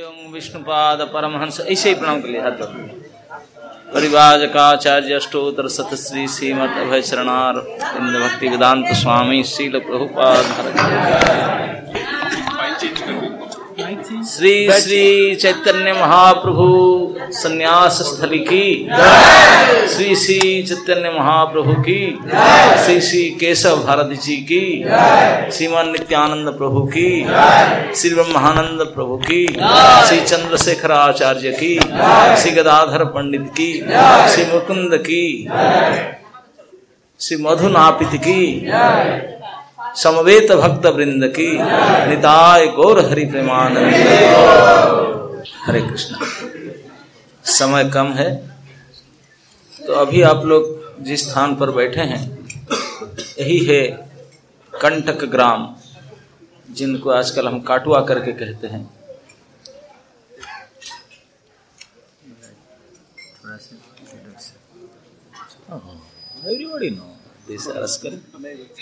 एवं विष्णुपाद परमहंस ऐसे ही प्रणाम के लिए हाथ जोड़ो। परिवार का आचार्य अष्टोत्तर सतश्री श्रीमद अभय शरणारभक्तिदान्त स्वामी श्रील प्रभुपाद। श्री श्री चैतन्य महाप्रभु संन्यास स्थली की जय, श्री श्री चैतन्य महाप्रभु की जय, श्री श्री केशव भारतिजी की जय, श्रीमान नित्यानंद प्रभु की जय, श्री ब्रह्मानंद प्रभु की जय, श्री चंद्रशेखर आचार्य की जय, श्री गदाधर पंडित की जय, श्री मुकुंद की जय, श्री मधुनापित की जय, समवेत भक्त वृंद की, निताय गौर हरि प्रेमानंद। हरे कृष्ण। समय कम है तो अभी आप लोग जिस स्थान पर बैठे हैं यही है कंटक ग्राम, जिनको आजकल हम काटुआ करके कहते हैं।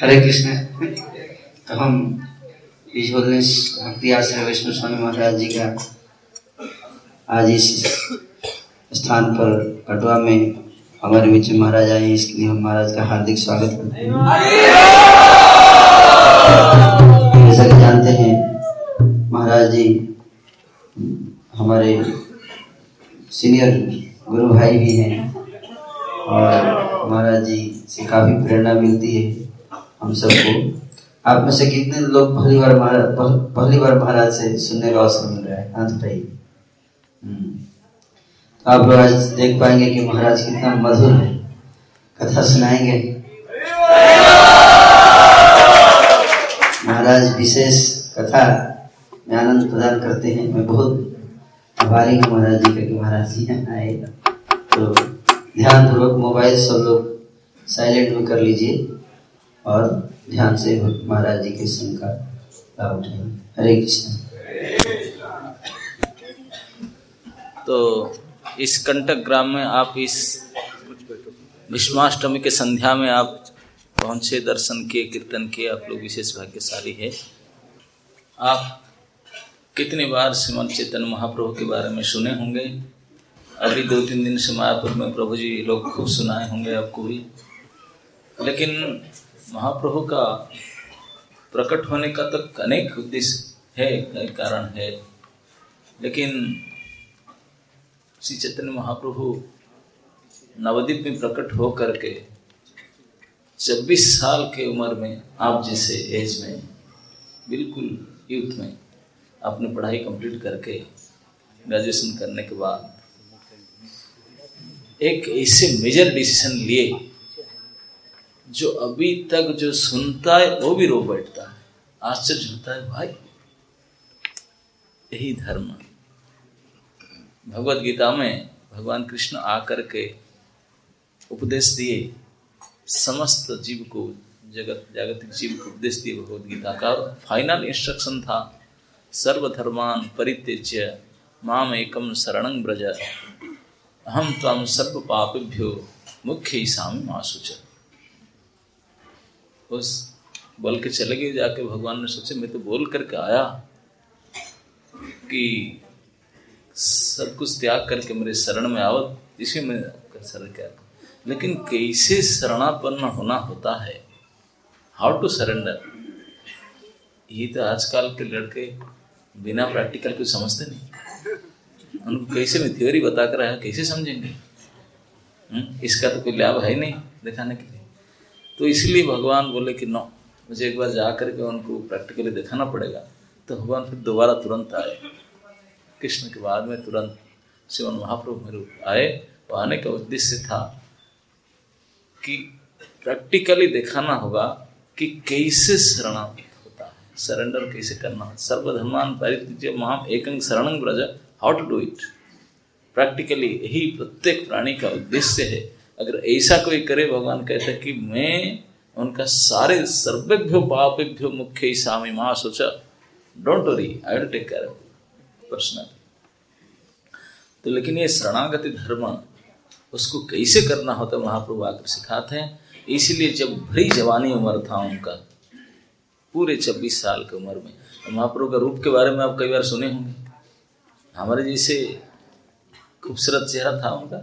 हरे कृष्ण। तो हम भक्ति आश्रय वैष्णु स्वामी महाराज जी का आज इस स्थान पर कटवा में हमारे बीच महाराज आए, इसके लिए हम महाराज का हार्दिक स्वागत करते हैं। जैसा कि जानते हैं महाराज जी हमारे सीनियर गुरु भाई भी हैं और महाराज जी से काफ़ी प्रेरणा मिलती है हम सबको। आप में से कितने लोग पहली बार महाराज से सुनने का अवसर मिल रहा है? हाथ उठाइए। आप लोग आज देख पाएंगे कि महाराज कितना मधुर है, कथा सुनाएंगे। महाराज विशेष कथा में आनंद प्रदान करते हैं। मैं बहुत आभारी हूँ महाराज जी का कि महाराज जी यहाँ आए। तो ध्यानपूर्वक मोबाइल सब लोग साइलेंट में कर लीजिए और ध्यान से महाराज जी के संग का लाभ उठाएंगे। हरे कृष्ण। तो इस कंटक ग्राम में आप इस विषमाष्टमी के संध्या में आप पहुंचे, दर्शन किए, कीर्तन किए, आप लोग विशेष भाग्यशाली है। आप कितने बार श्रीमद चेतन महाप्रभु के बारे में सुने होंगे। अभी 2-3 दिन से मायापुर में प्रभु जी लोग खूब सुनाए होंगे आपको भी, लेकिन महाप्रभु का प्रकट होने का तो अनेक उद्देश्य है, कारण है, लेकिन श्री चैतन्य महाप्रभु नवदीप में प्रकट हो करके 26 साल के उम्र में, आप जैसे एज में, बिल्कुल यूथ में, आपने पढ़ाई कंप्लीट करके ग्रेजुएशन करने के बाद एक ऐसे मेजर डिसीजन लिए जो अभी तक जो सुनता है वो भी रो बैठता है, आश्चर्य होता है। भाई यही धर्म। भगवत गीता में भगवान कृष्ण आकर के उपदेश दिए, समस्त जीव को, जागतिक जीव को उपदेश दिए। भगवत गीता का फाइनल इंस्ट्रक्शन था, सर्वधर्मान परित्यज्य माम एकम शरणं व्रज, अहम त्वं सर्व पापेभ्यो मुख्यैषामि मा शुचः। उस बोल के चले गए। जाके भगवान ने सोचे मैं तो बोल करके आया कि सब कुछ त्याग करके मेरे शरण में आओ, इसी में शरण क्या, लेकिन कैसे शरणापन्न होना होता है, हाउ टू सरेंडर, ये तो आजकल के लड़के बिना प्रैक्टिकल को समझते नहीं। उनको कैसे मैं थ्योरी बता कर आया, कैसे समझेंगे? इसका तो कोई लाभ है नहीं दिखाने के लिए। तो इसलिए भगवान बोले कि नो, मुझे एक बार जा करके उनको प्रैक्टिकली दिखाना पड़ेगा। तो भगवान फिर दोबारा तुरंत आए, कृष्ण के बाद में तुरंत शिवन महाप्रभु मेरे आए। तो आने का उद्देश्य था कि प्रैक्टिकली दिखाना होगा कि कैसे शरणागत होता है, सरेंडर कैसे करना है। सर्वधर्मान परित्यज्य माम एकं शरणं व्रज, how to do it practically. यही प्रत्येक प्राणी का उद्देश्य है। अगर ऐसा कोई करे, भगवान कहते हैं कि मैं उनका सारे सर्वेभ्यो पापेभ्यो मुख्यैषामि मा शुचः, don't worry I will take care of personal. तो लेकिन ये शरणागति धर्म, उसको कैसे करना होता है महाप्रभु आकर सिखाते हैं। इसीलिए जब बड़ी जवानी उम्र था उनका, पूरे 26 साल की उम्र में, महाप्रभु का रूप के बारे में आप कई बार सुने होंगे। हमारे जैसे खूबसूरत चेहरा था उनका,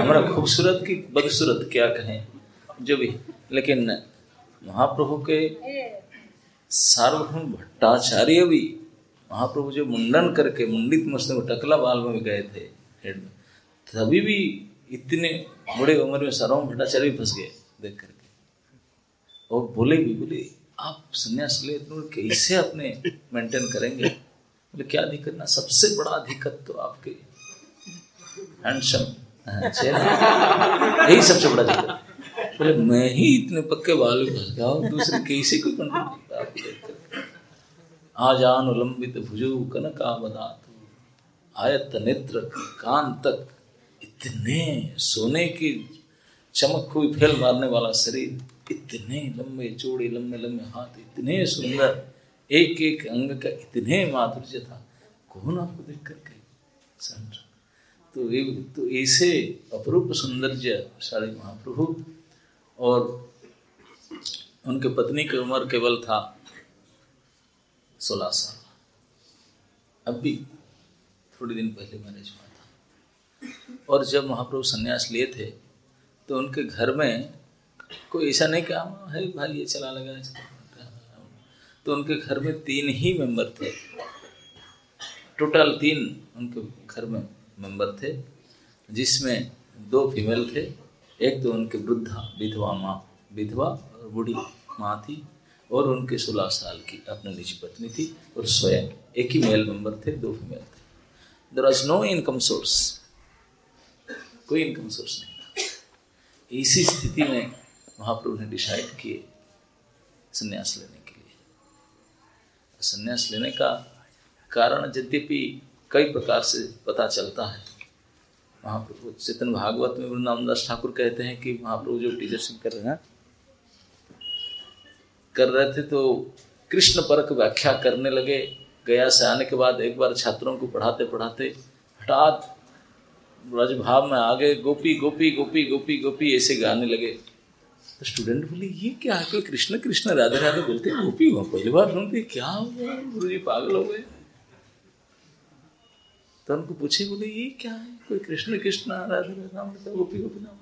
हमारा खूबसूरत की बदसूरत क्या कहें जो भी, लेकिन महाप्रभु के सार्वभौम भट्टाचार्य भी महाप्रभु जो मुंडन करके मुंडित मस्तक में टकला बाल में गए थे हेड में, तभी भी इतने बड़े उम्र में सार्वभौम भट्टाचार्य भी फंस गए देख करके, और बोले आप सन्यास ले तो कैसे अपने मेंटेन करेंगे, बोले क्या दिक्कत ना, सबसे बड़ा दिक्कत तो आपके हैंडसम यही सबसे बड़ा दिक्कत, बोले मैं ही इतने पक्के बाल में फंस गया हूँ, दूसरे कैसे कोई कंट्रोल करता है, आप देखते आजान उलंबित भुजु कनकावदातु आयत नेत्र कान तक, इतने सोने की चमक कोई फैल मारने वाला शरीर, इतने लंबे चौड़े लंबे हाथ, इतने सुंदर एक एक अंग का इतने माधुर्य था, कौन आपको देख करके समझ। तो ऐसे अपरूप सौंदर्य सारे महाप्रभु, और उनके पत्नी की उम्र केवल था 16 साल, अब भी थोड़े दिन पहले मैरिज हुआ था। और जब महाप्रभु सन्यास लिए थे तो उनके घर में कोई ऐसा नहीं कहा है भाई ये चला लगा, तो उनके घर में 3 ही मेंबर थे, टोटल 3 उनके घर में मेंबर थे, जिसमें 2 फीमेल थे, एक तो उनके वृद्धा विधवा और बूढ़ी माँ थी, और उनके 16 साल की अपनी निजी पत्नी थी, और स्वयं एक ही मेल मेंबर थे, 2 फीमेल थे। There was no income source, कोई इनकम सोर्स नहीं था। इसी स्थिति में महाप्रभु ने डिसाइड किए संन्यास लेने के लिए। संन्यास लेने का कारण यद्यपि कई प्रकार से पता चलता है, महाप्रभु चेतन भागवत में रामदास ठाकुर कहते हैं कि महाप्रभु जो टीचरशिप कर रहे थे तो कृष्ण परक व्याख्या करने लगे। गया से आने के बाद एक बार छात्रों को पढ़ाते पढ़ाते हठात ब्रजभाव में आ गए, गोपी गोपी गोपी गोपी गोपी ऐसे गाने लगे। तो स्टूडेंट बोले ये क्या है, कोई कृष्ण कृष्ण राधे राधे बोलते हैं, गोपी हुआ पहली बार सुनते, क्या हुआ गुरु जी पागल हो गए। तो उनको पूछे, बोले ये क्या है, कोई कृष्ण कृष्ण राधे राधे गोपी गोपी नाम।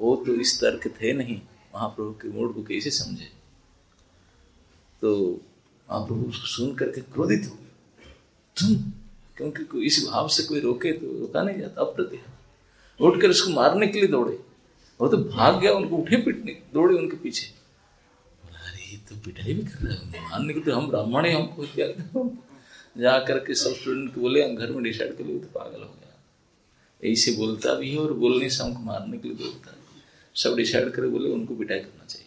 वो तो इस तर्क थे नहीं, महाप्रभु के मूड को कैसे समझे। तो महाप्रभु उसको सुन करके क्रोधित हो गए, तुम क्योंकि इस भाव से कोई रोके तो रोका नहीं जाता, अप्रतिहत उठकर उसको मारने के लिए दौड़े। वो तो भाग गया, उनको उठे पिटने दौड़े उनके पीछे, अरे ये तो पिटाई भी कर रहा है, मारने को तो हम ब्राह्मण हैं, हमको क्या जा करके सब स्टूडेंट बोले घर में डिसाइड कर लिए तो पागल हो गया, ऐसे बोलता भी है और बोलने से हमको मारने के लिए बोलता है। सब डिसाइड करे बोले उनको पिटाई करना चाहिए।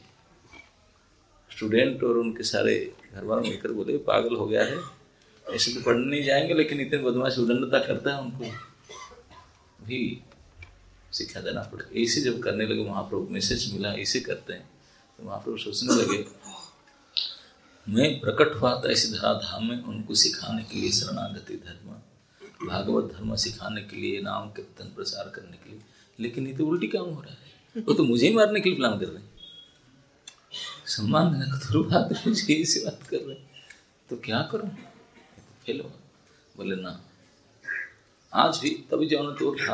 स्टूडेंट और उनके सारे घर वाले मिलकर बोले पागल हो गया है, ऐसे तो पढ़ने नहीं जाएंगे, लेकिन इतने बदमाश उदंडता करता है उनको भी शिक्षा देना पड़ेगा। ऐसे जब करने लगे, महाप्रभु मैसेज मिला ऐसे करते हैं, तो महाप्रभु सोचने लगे मैं प्रकट हुआ था इस धराधाम में उनको सिखाने के लिए, शरणागति धर्म भागवत धर्म सिखाने के लिए, नाम कीर्तन प्रचार करने के लिए, लेकिन ये तो उल्टी काम हो रहा है, वो तो मुझे ही मारने के लिए प्लान कर रहे हैं, सम्मान मुझे इसी बात कर रहे हैं, तो क्या करूँ फेल हुआ। बोले ना, आज भी तभी जाना तो था,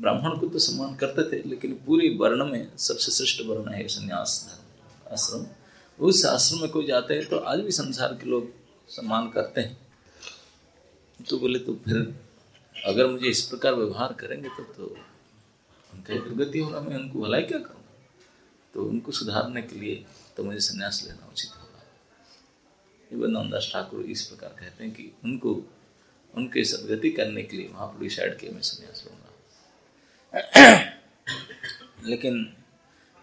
ब्राह्मण को तो सम्मान करते थे, लेकिन पूरे वर्ण में सबसे श्रेष्ठ वर्ण है संन्यास धर्म आश्रम, उस आश्रम में कोई जाते हैं तो आज भी संसार के लोग सम्मान करते हैं। तो बोले तो फिर अगर मुझे इस प्रकार व्यवहार करेंगे तो उनका दुर्गति होगा, मैं उनको भलाई क्या करूँगा, तो उनको सुधारने के लिए तो मुझे संन्यास लेना उचित होगा। ये नवदास ठाकुर इस प्रकार कहते हैं कि उनको उनके सदगति करने के लिए महाप्रभु डिसाइड किया मैं संन्यास लूँगा। लेकिन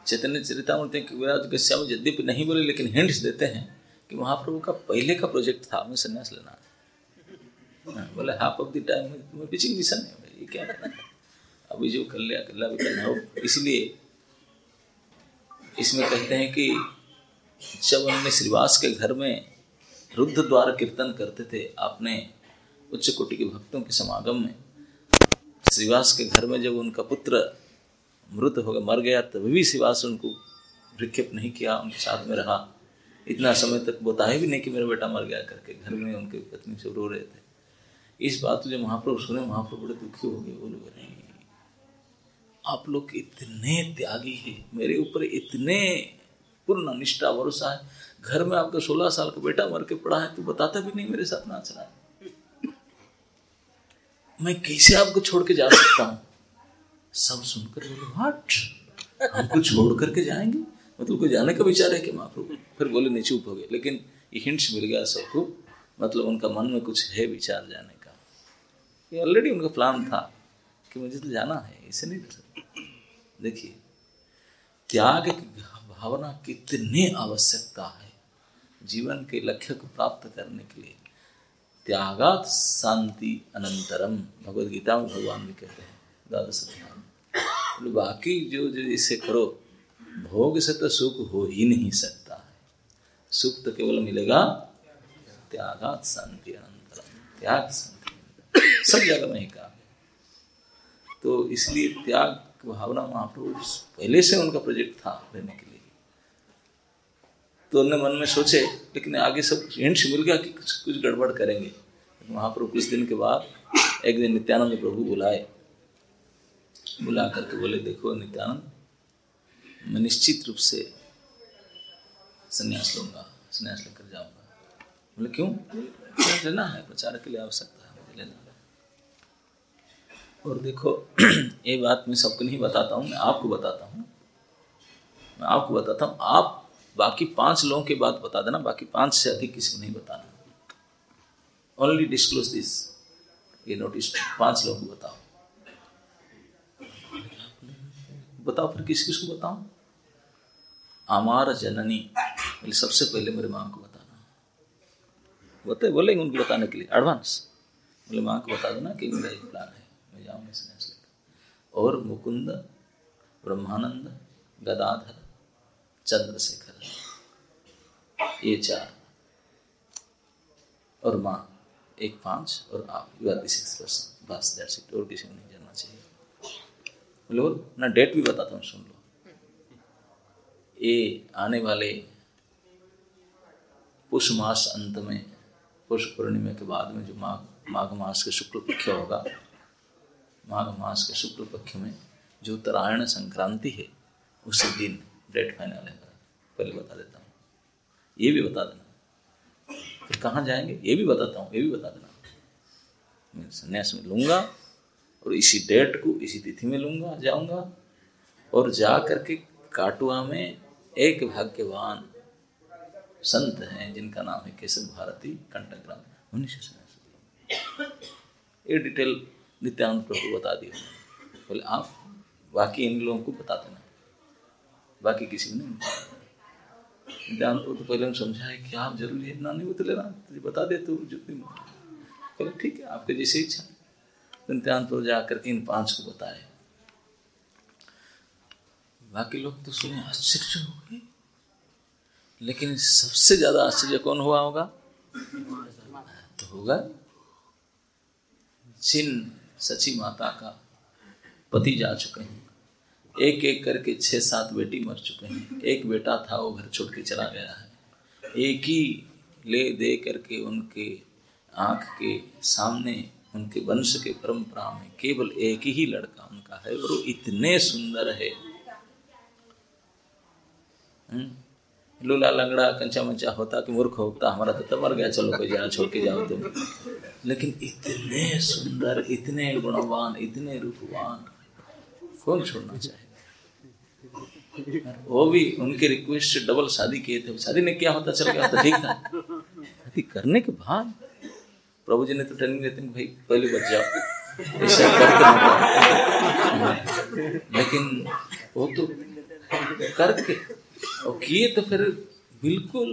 चैतन्य चरितामृत विराज कश्यप यद्यपि नहीं बोले, लेकिन हिंट्स देते हैं कि महाप्रभु का पहले का प्रोजेक्ट था मैं सन्यास लेना है, बोले हाफ ऑफ द टाइम तुम्हें पिचिंग मिशन है, ये क्या करना है, अभी जो कर लिया अकेला भी करना हो। इसलिए इसमें कहते हैं कि जब उन्होंने श्रीवास के घर में रुद्ध द्वार कीर्तन करते थे, आपने उच्च कोटि के भक्तों के समागम में श्रीवास के घर में जब उनका पुत्र मृत हो गया, मर गया, तभी भी श्रीवास उनको विक्षेप नहीं किया, उनके साथ में रहा, इतना समय तक बताए भी नहीं कि मेरा बेटा मर गया करके। घर में उनके पत्नी सब रो रहे थे। इस बात को जब महाप्रभु सुने, महाप्रभु बड़े दुखी हो गए। बोले बोले आप लोग इतने त्यागी हैं, मेरे ऊपर इतने पूर्ण निष्ठा भरोसा है, घर में आपका 16 साल का बेटा मर के पड़ा है, तू बताता भी नहीं, मेरे साथ नाच रहा है, मैं कैसे आपको छोड़ के जा सकता हूँ। सब सुनकर बोले व्हाट, हमको छोड़ करके जाएंगे, मतलब को जाने का विचार है कि महाप्रभु। फिर बोले नहीं, चुप हो गए। लेकिन हिंट्स मिल गया सबको, मतलब उनका मन में कुछ है विचार जाने का। ये ऑलरेडी उनका प्लान था कि मुझे तो जाना है, इसे नहीं कर। देखिए त्याग की भावना कितनी आवश्यकता है जीवन के लक्ष्य को प्राप्त करने के लिए। त्यागात शांति अनंतरम भगवत गीता में भगवान भी कहते हैं द्वादश अध्याय में। बाकी जो इसे करो, भोग से तो सुख हो ही नहीं सकता है। सुख तो केवल मिलेगा त्यागात शांति अनंतरम। त्याग शांति सब जगह में ही कहा। तो इसलिए त्याग की भावना महाप्रभु पहले से उनका प्रोजेक्ट था लेने के लिए। तो उन्होंने मन में सोचे, लेकिन आगे सब हिंट्स मिल गया कि कुछ गड़बड़ करेंगे। तो महाप्रभु कुछ दिन के बाद एक दिन नित्यानंद प्रभु बुला करके बोले देखो नित्यानंद, मैं निश्चित रूप से संन्यास लूंगा, संन्यास लेकर जाऊंगा। बोले क्यों? लेना है, प्रचार के लिए आवश्यकता है, मुझे लेना। और देखो ये बात मैं सबको नहीं बताता हूँ, मैं आपको बताता हूँ, मैं आपको बताता हूँ, आप बाकी 5 लोगों के बात बता देना, बाकी 5 से अधिक किसी को नहीं बताना। ओनली डिस्क्लोज दिस, ये नोटिस 5 लोगों को बताओ। बताओ फिर किस किस को बताऊँ? आमार जननी, सबसे पहले मेरे माँ को बताना। बोलेंगे उनको बताने के लिए एडवांस। बोले माँ को बता देना कि मेरा एक प्लान है, जाऊंगा संन्यास लेकर। और मुकुंद, ब्रह्मानंद, गदाधर, चंद्रशेखर, ये 4 और माँ 1 5 और आप, यू आर द 6 पर्सन। बस दैट्स इट, और किसी को नहीं जाना चाहिए। बोलो ना, डेट भी बताता हूँ सुन लो। ये आने वाले पुष मास अंत में, पुष पूर्णिमा के बाद में जो माघ मास के शुक्ल पक्ष होगा, माघ मास के शुक्ल पक्ष में जो उत्तरायण संक्रांति है, उसी दिन डेट फाइनल है। पहले बता देता हूँ, ये भी बता देना। फिर कहाँ जाएंगे ये भी बताता हूँ, ये भी बता देना। मैं संन्यास में लूँगा और इसी डेट को इसी तिथि में लूँगा, जाऊँगा। और जा करके काटुआ में एक भाग्यवान संत हैं जिनका नाम है केशव भारती, कंटक ग्राम, उन्हीं से संन्यास लूँगा। ये डिटेल नित्यानंद प्रभु बता दिया। बोले आप बाकी इन लोगों को बता देना, बाकी किसी को नहीं। नित्यानंद प्रभु को पहले हम समझाए कि आप जरूरी इतना नहीं बता लेना, तुझे बता दे तो जितनी। बोले ठीक है, आपके जैसे इच्छा। तो नित्यानंद प्रभु जा करके इन 5 को बताए। बाकी लोग तो सुने आश्चर्य हो गए, लेकिन सबसे ज्यादा आश्चर्य कौन हुआ होगा? तो होगा जिन सची माता का पति जा चुके हैं, एक एक करके 6-7 बेटी मर चुके हैं। एक बेटा था वो घर छोड़ के चला गया है। एक ही ले दे करके उनके आँख के सामने उनके वंश के परंपरा में केवल एक ही लड़का उनका है, और वो इतने सुंदर है, लूला लंगड़ा कंचा मंचा होता कि मूर्ख होता, हमारा तो मर गया, चलो कोई जरा छोड़ के जाओ तुम। लेकिन इतने सुंदर, इतने गुणवान, इतने रूपवान, कौन छोड़ना चाहेगा? वो भी उनके रिक्वेस्ट से डबल शादी किए थे। शादी ने क्या होता चल गया होता, ठीक था। शादी करने के बाद प्रभु जी ने तो ट्रेनिंग देते हैं भाई पहले बच जाओ, ऐसा करते। लेकिन वो तो करके और किए, तो फिर बिल्कुल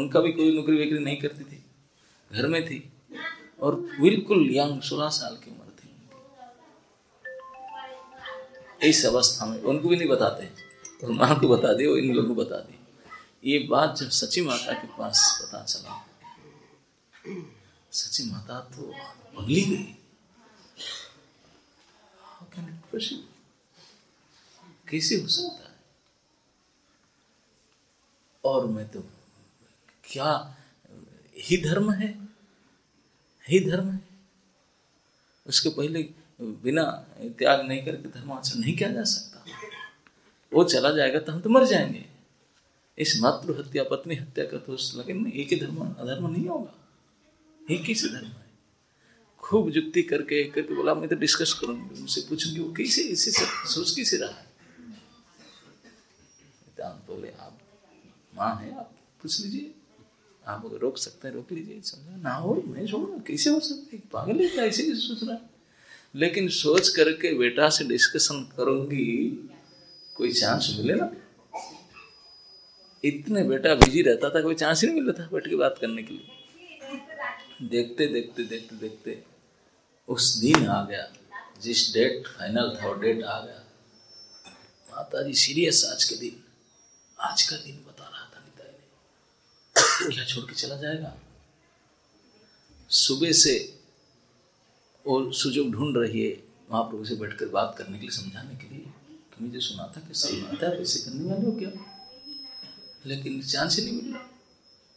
उनका भी कोई नौकरी वगैरह नहीं करती थी, घर में थी, और बिल्कुल यंग 16 साल की उम्र थी। इस अवस्था में उनको भी नहीं बताते, और माँ को बता दी और इन लोगों को बता दी। ये बात जब सची माता के पास पता चला, सची माता तो अगली गई। कैसे हो सकता? और मैं तो क्या ही धर्म है। उसके पहले बिना त्याग नहीं करके धर्माचरण नहीं किया जा सकता। वो चला जाएगा तो हम तो मर जाएंगे। इस मातृ हत्या पत्नी हत्या का तो लेकिन एक ही धर्म अधर्म नहीं होगा, एक ही से धर्म है। खूब युक्ति करके करके बोला मैं तो डिस्कस करूंगी, उनसे पूछूंगी वो कैसे इसी से सोच कैसे रहा है। बोले आप माँ है, आप पूछ लीजिए, आप अगर रोक सकते हैं रोक लीजिए, समझा ना हो मैं छोड़ू कैसे हो सकता है, पागल है ऐसे ही सोच रहा। लेकिन सोच करके बेटा से डिस्कशन करूंगी कोई चांस मिले ना, इतने बेटा बिजी रहता था कोई चांस ही नहीं मिलता था बैठ के बात करने के लिए। देखते उस दिन आ गया जिस डेट फाइनल था, वो डेट आ गया। माता जी सीरियस आज का दिन बता रहा था नित्यानंद, क्या छोड़ के चला जाएगा। सुबह से और सुजोग ढूंढ रही है महाप्रभु से बैठकर बात करने के लिए, समझाने के लिए कि मुझे सुना था कि सही माता है ऐसे करने वाले हो क्या, लेकिन चांस ही नहीं मिल रहा।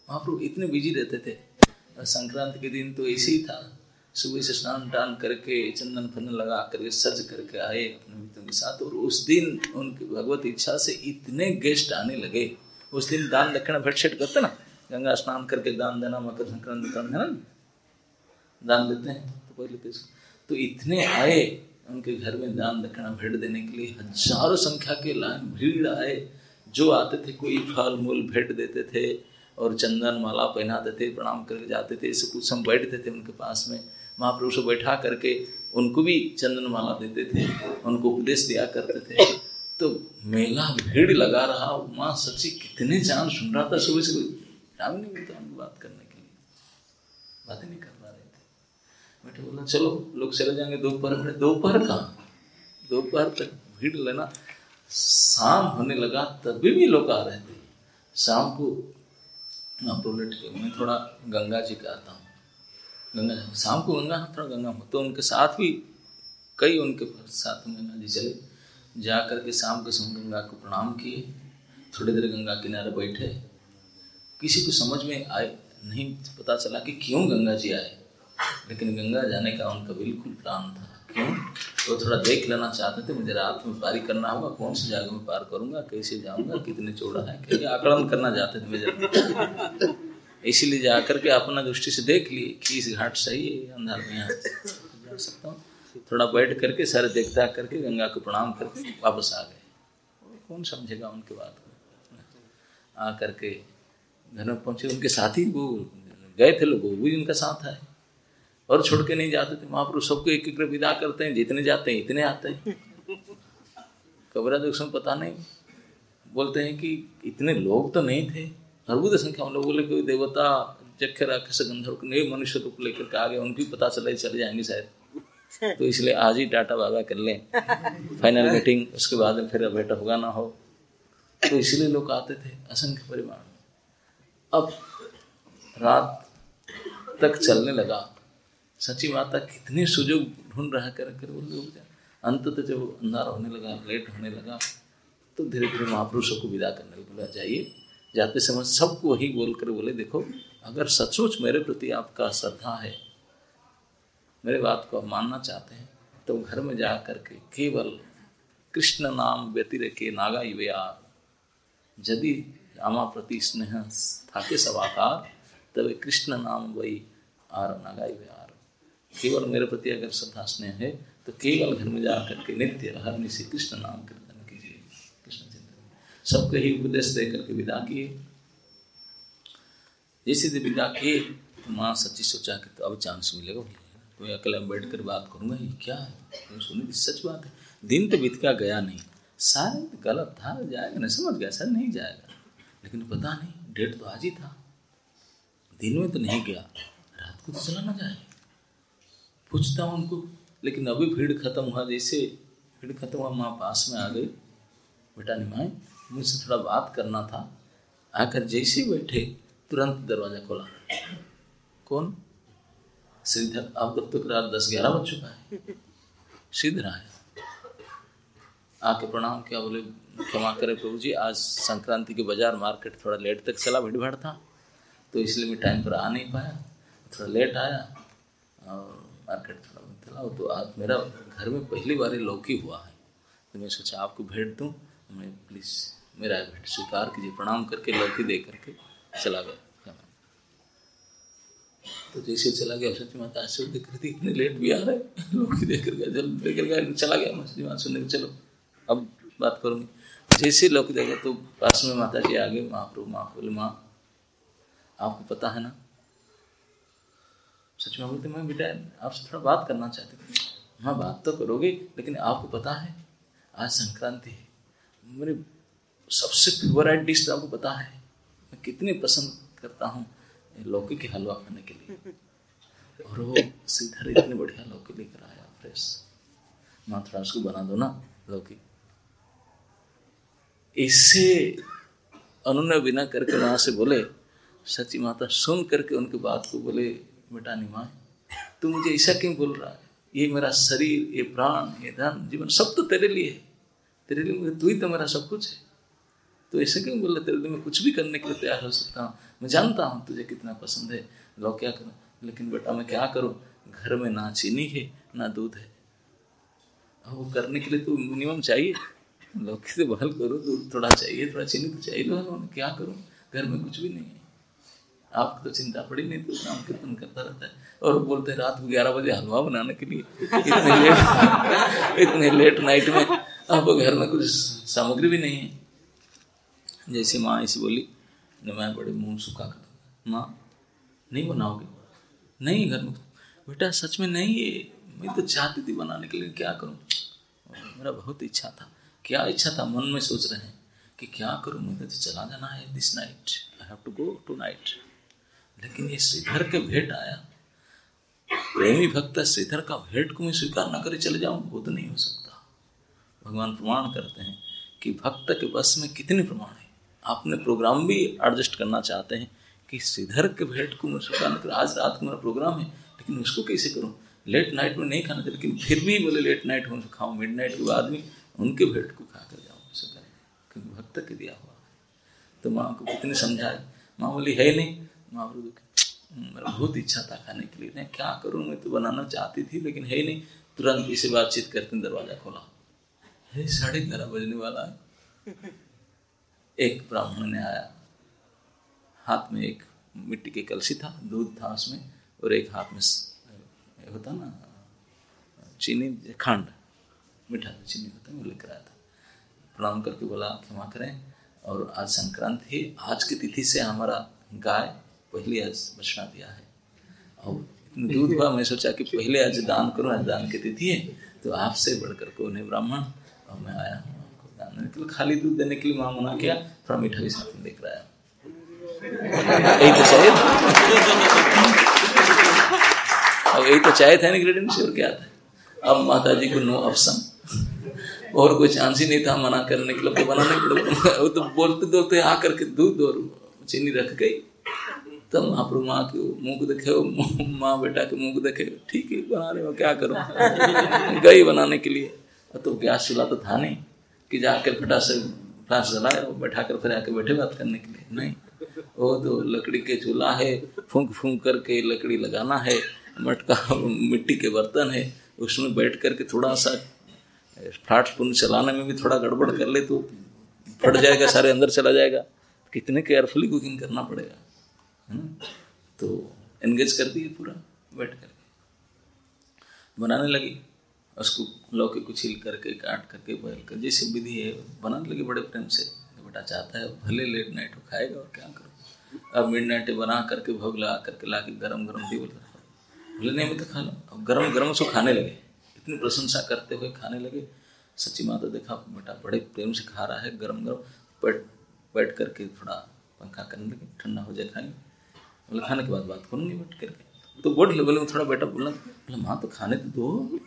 महाप्रभु इतने बिजी रहते थे। संक्रांति के दिन तो ऐसे ही था, सुबह से स्नान टान करके चंदन फंदन लगा करके सज करके आए अपने मित्रों के साथ। और उस दिन उनकी भगवत इच्छा से इतने गेस्ट आने लगे। उस दिन दान दक्षिणा भेंट सेट करते ना, गंगा स्नान करके दान देना मकर संक्रांति का है ना, दान देते हैं तो इतने आए उनके घर में दान दक्षिणा भेंट देने के लिए। हजारों संख्या के लाइन भीड़ आए। जो आते थे कोई फल मूल भेंट देते थे और चंदन माला पहनाते थे, प्रणाम करके जाते थे। ऐसे कुछ हम बैठते थे उनके पास में, महापुरुष को बैठा करके उनको भी चंदन माला देते थे, उनको उपदेश दिया करते थे। तो मेला भीड़ लगा रहा। माँ सच्ची कितने चांद सुन रहा था सुबह से, टाइम नहीं मिलता उनको बात करने के लिए, बातें नहीं कर पा रहे थे। बैठे बोला चलो लोग चले जाएंगे दोपहर में, दोपहर कहाँ, दोपहर तक भीड़ लेना। शाम होने लगा तभी भी लोग आ रहे थे। शाम को मैं थोड़ा गंगा जी का आता हूँ, गंगा शाम को गंगा थोड़ा गंगा हो तो उनके साथ भी कई उनके साथ गंगा जी चले जा करके शाम के समय गंगा को प्रणाम किए। थोड़ी देर गंगा किनारे बैठे। किसी को समझ में आए नहीं पता चला कि क्यों गंगा जी आए, लेकिन गंगा जाने का उनका बिल्कुल प्लान था। क्यों वो तो थोड़ा देख लेना चाहते थे, मुझे रात में पारी करना होगा, कौन सी जगह में पार करूंगा, कैसे जाऊंगा, कितने चौड़ा है, क्योंकि आकलन करना चाहते थे मुझे। इसीलिए जाकर के अपना दृष्टि से देख लिए कि इस घाट सही है, अंधार में यहाँ जा सकता हूँ। थोड़ा बैठ करके सारे देखता करके गंगा को प्रणाम करके वापस आ गए। कौन समझेगा उनके बात को। आ करके घर में पहुँचे। उनके साथ ही वो गए थे लोग, वो भी उनका साथ आए और छोड़ के नहीं जाते थे। महापुरुष सबको एक एक विदा करते हैं, जितने जाते हैं इतने आते हैं। कबरा दुख में पता नहीं, बोलते हैं कि इतने लोग तो नहीं थे, अर्बुद संख्या में लोग। बोले कोई देवता जक्ष राक्षस गंधर्व नए मनुष्य रूप लेकर के आ गए, उनको भी पता चला चले जाएंगे शायद, तो इसलिए आज ही डाटा वादा कर लें फाइनल मीटिंग, उसके बाद फिर बेटा होगा ना हो, तो इसलिए लोग आते थे असंख्य परिमाण। अब रात तक चलने लगा। सची माता कितने सुजोग ढूंढ रहा करके बोले। अंत तो जब अंधार होने लगा, लेट होने लगा, तो धीरे धीरे महापुरुषों को विदा करने लगे। बोला जाइए। जाते समय सबको वही बोल कर बोले, देखो अगर सचमुच मेरे प्रति आपका श्रद्धा है, मेरे बात को आप मानना चाहते हैं, तो घर में जा करके केवल कृष्ण नाम व्यतिरेके नागा युवयार, यदि आमा प्रति स्नेह थाके सवाकार तब कृष्ण नाम वही आर नागा युवयार। केवल मेरे प्रति अगर श्रद्धा स्नेह है तो केवल घर में जा करके नित्य हर निशि कृष्ण नाम कीर्तन कीजिए, कृष्ण चिंतन। सबको ही उपदेश दे करके विदा किए। जैसे दी विदा किए तो माँ सच्ची सोचा कि तो अब चांस मिलेगा, कोई अकेला बैठ कर बात करूँगा, ये क्या है, सुनी की सच बात है। दिन तो बीत का गया नहीं, शायद गलत था, जाएगा नहीं, समझ गया शायद नहीं जाएगा, लेकिन पता नहीं डेट तो आज ही था, दिन में तो नहीं गया, रात को तो चला ना जाए। पूछता हूँ उनको, लेकिन अभी भीड़ खत्म हुआ। जैसे भीड़ खत्म हुआ माँ पास में आ गई। बेटा निमाए मुझसे थोड़ा बात करना था। आकर जैसे बैठे तुरंत दरवाज़ा खोला। कौन? श्रीधर। अब तक तो रात 10-11 बज चुका है। श्रीधर आया। आके प्रणाम किया, बोले क्षमा करें प्रभु जी, आज संक्रांति के बाजार मार्केट थोड़ा लेट तक चला, भीड़ भाड़ था तो इसलिए मैं टाइम पर आ नहीं पाया, थोड़ा लेट आया और मार्केट थोड़ा चला। तो आज मेरा घर में पहली बार लौकी हुआ है तो मैं सोचा आपको भेंट दूँ, मैं प्लीज़ मेरा भेंट स्वीकार कीजिए, प्रणाम करके लौकी दे करके चला गया। तो जैसे चला गया सची माता आश्चर्य देख रही थी, इतने लेट भी आ रहे लौकी देकर गया, जल्द देकर गया चला गया। सची माता सुनने चलो अब बात करूँगी, जैसे लौकी दे गया तो पास में माता जी आ गए, महाप्रभु महाप्रभु बोले माँ आपको पता है ना, सच में बोलते मैं बेटा आपसे थोड़ा बात करना चाहती थी। हाँ बात तो करोगे, लेकिन आपको पता है आज संक्रांति है, मेरे सबसे फेवरेट डिश तो आपको पता है मैं कितने पसंद करता हूँ लौकी के हलवा खाने के लिए, और वो सीधर इतने बढ़िया लौकी लेकर आया फ्रेश, माँ थोड़ा उसको बना दो ना लौकी। इससे उन्होंने बिना करके माँ से बोले, सची माता सुन करके उनकी बात को बोले, बेटा निमाय तू मुझे ऐसा क्यों बोल रहा है, ये मेरा शरीर ये प्राण ये धन जीवन सब तो तेरे लिए है, तेरे लिए मुझे तू ही तो मेरा सब कुछ है, तो ऐसे क्यों बोल रहा, तेरे लिए मैं कुछ भी करने के लिए तैयार हो सकता हूँ, मैं जानता हूँ तुझे कितना पसंद है लौकिया करूँ, लेकिन बेटा मैं क्या करूँ, घर में ना चीनी है ना दूध है, वो करने के लिए तो मिनिमम चाहिए, लौकी से बहल करो दूध थोड़ा चाहिए, थोड़ा चीनी तो चाहिए, लो क्या करूँ घर में कुछ भी नहीं है, आपको तो चिंता पड़ी नहीं, तो नाम कीर्तन करता रहता है। और बोलते हैं रात को 11 बजे हलवा बनाने के लिए इतने लेट नाइट में आपको घर में कुछ सामग्री भी नहीं है। जैसे माँ ऐसी बोली न मैं बड़े मुंह सूखा कर दूँगा, माँ नहीं बनाओगे, नहीं घर में, बेटा सच में नहीं है, मैं तो चाहती थी बनाने के लिए, क्या करूँ, मेरा बहुत इच्छा था, क्या इच्छा था, मन में सोच रहे हैं कि क्या करूँ, मुझे तो चला जाना है, this night I have to go tonight, लेकिन ये श्रीधर के भेंट आया, प्रेमी भक्त श्रीधर का भेंट को मैं स्वीकार ना करे चले जाऊं, वो तो नहीं हो सकता। भगवान प्रमाण करते हैं कि भक्त के बस में कितने प्रमाण है, आपने प्रोग्राम भी एडजस्ट करना चाहते हैं कि श्रीधर के भेंट को मैं स्वीकार ना कर, आज रात को मेरा प्रोग्राम है लेकिन उसको कैसे करूं, लेट नाइट में नहीं खाना चाहिए, लेकिन फिर भी बोले लेट नाइट हो खाऊं, मिड नाइट के बाद में उनके भेंट को खा कर जाऊँ, ऐसा करें क्योंकि भक्त के दिया हुआ। तो माँ को कितने समझाए, माँ बोली है नहीं, मेरा बहुत इच्छा था खाने के लिए, मैं क्या करूँ, मैं तो बनाना चाहती थी लेकिन है नहीं, तुरंत इसे बातचीत करते दरवाजा खोला, अरे 11:30 बजने वाला है। एक ब्राह्मण ने आया, हाथ में एक मिट्टी की कलसी था, दूध था उसमें, और एक हाथ में होता ना चीनी खांड मीठा चीनी होता है, वो लेकर आया था। प्रणाम करके बोला क्षमा करें, और आज संक्रांति है, आज की तिथि से हमारा गाय पहले आज बचना दिया है, और इतने दूध हुआ, मैं सोचा कि पहले आज दान करूँ, आज दान की तिथि है, तो आपसे बढ़कर को उन्हें ब्राह्मण, और मैं आया हूँ आपको दान देने के लिए, खाली दूध देने के लिए माँ मना किया, थोड़ा मीठा भी साथ में देख रहा है, यही तो शायद अब यही तो चाहे थे इंग्रेडिएंट्स, और क्या था, अब माता जी को नो ऑप्शन, और कोई चांस ही नहीं था मना करने के लिए, बनाने के लिए, वो तो बोलते बोलते आ करके दूध और चीनी रख गई, तब महाप्रभु माँ के मुँह को देखे, माँ बेटा के मुँह को देखे, ठीक है बना रहे हो क्या करूँ, गई बनाने के लिए, तो गैस चूल्हा तो था नहीं कि जाकर फटा से फ्लास जलाए और बैठा कर फिर आके बैठे बात करने के लिए, नहीं, वो तो लकड़ी के चूल्हा है, फूंक फूंक करके लकड़ी लगाना है, मटका मिट्टी के बर्तन है, उसमें बैठ करके थोड़ा सा फ्लाट स्पून चलाने में भी थोड़ा गड़बड़ कर ले तो फट जाएगा, सारे अंदर चला जाएगा, कितने केयरफुली कुकिंग करना पड़ेगा, है ना। तो एंगेज कर दिए पूरा, बैठ करके बनाने लगी, उसको लौकी को छील करके काट करके बॉयल कर, जैसे विधि है बनाने लगी बड़े प्रेम से, बेटा चाहता है भले लेट नाइट हो खाएगा, और क्या करो, अब मिड नाइट बना करके भोग लगा करके ला के गरम गरम दी, बोले नहीं मैं तो खा लो, अब गरम गरम उसको खाने लगे, इतनी प्रशंसा करते हुए खाने लगे। सची माता देखा बेटा बड़े प्रेम से खा रहा है, गरम गरम बैठ करके थोड़ा पंखा करने लगे, ठंडा हो जाए खाएंगे, बोले खाने के बाद बात करूँगी बैठ करके, तो बोर्ड लेवल में थोड़ा बेटा बोला, बोले माँ तो खाने तो दो,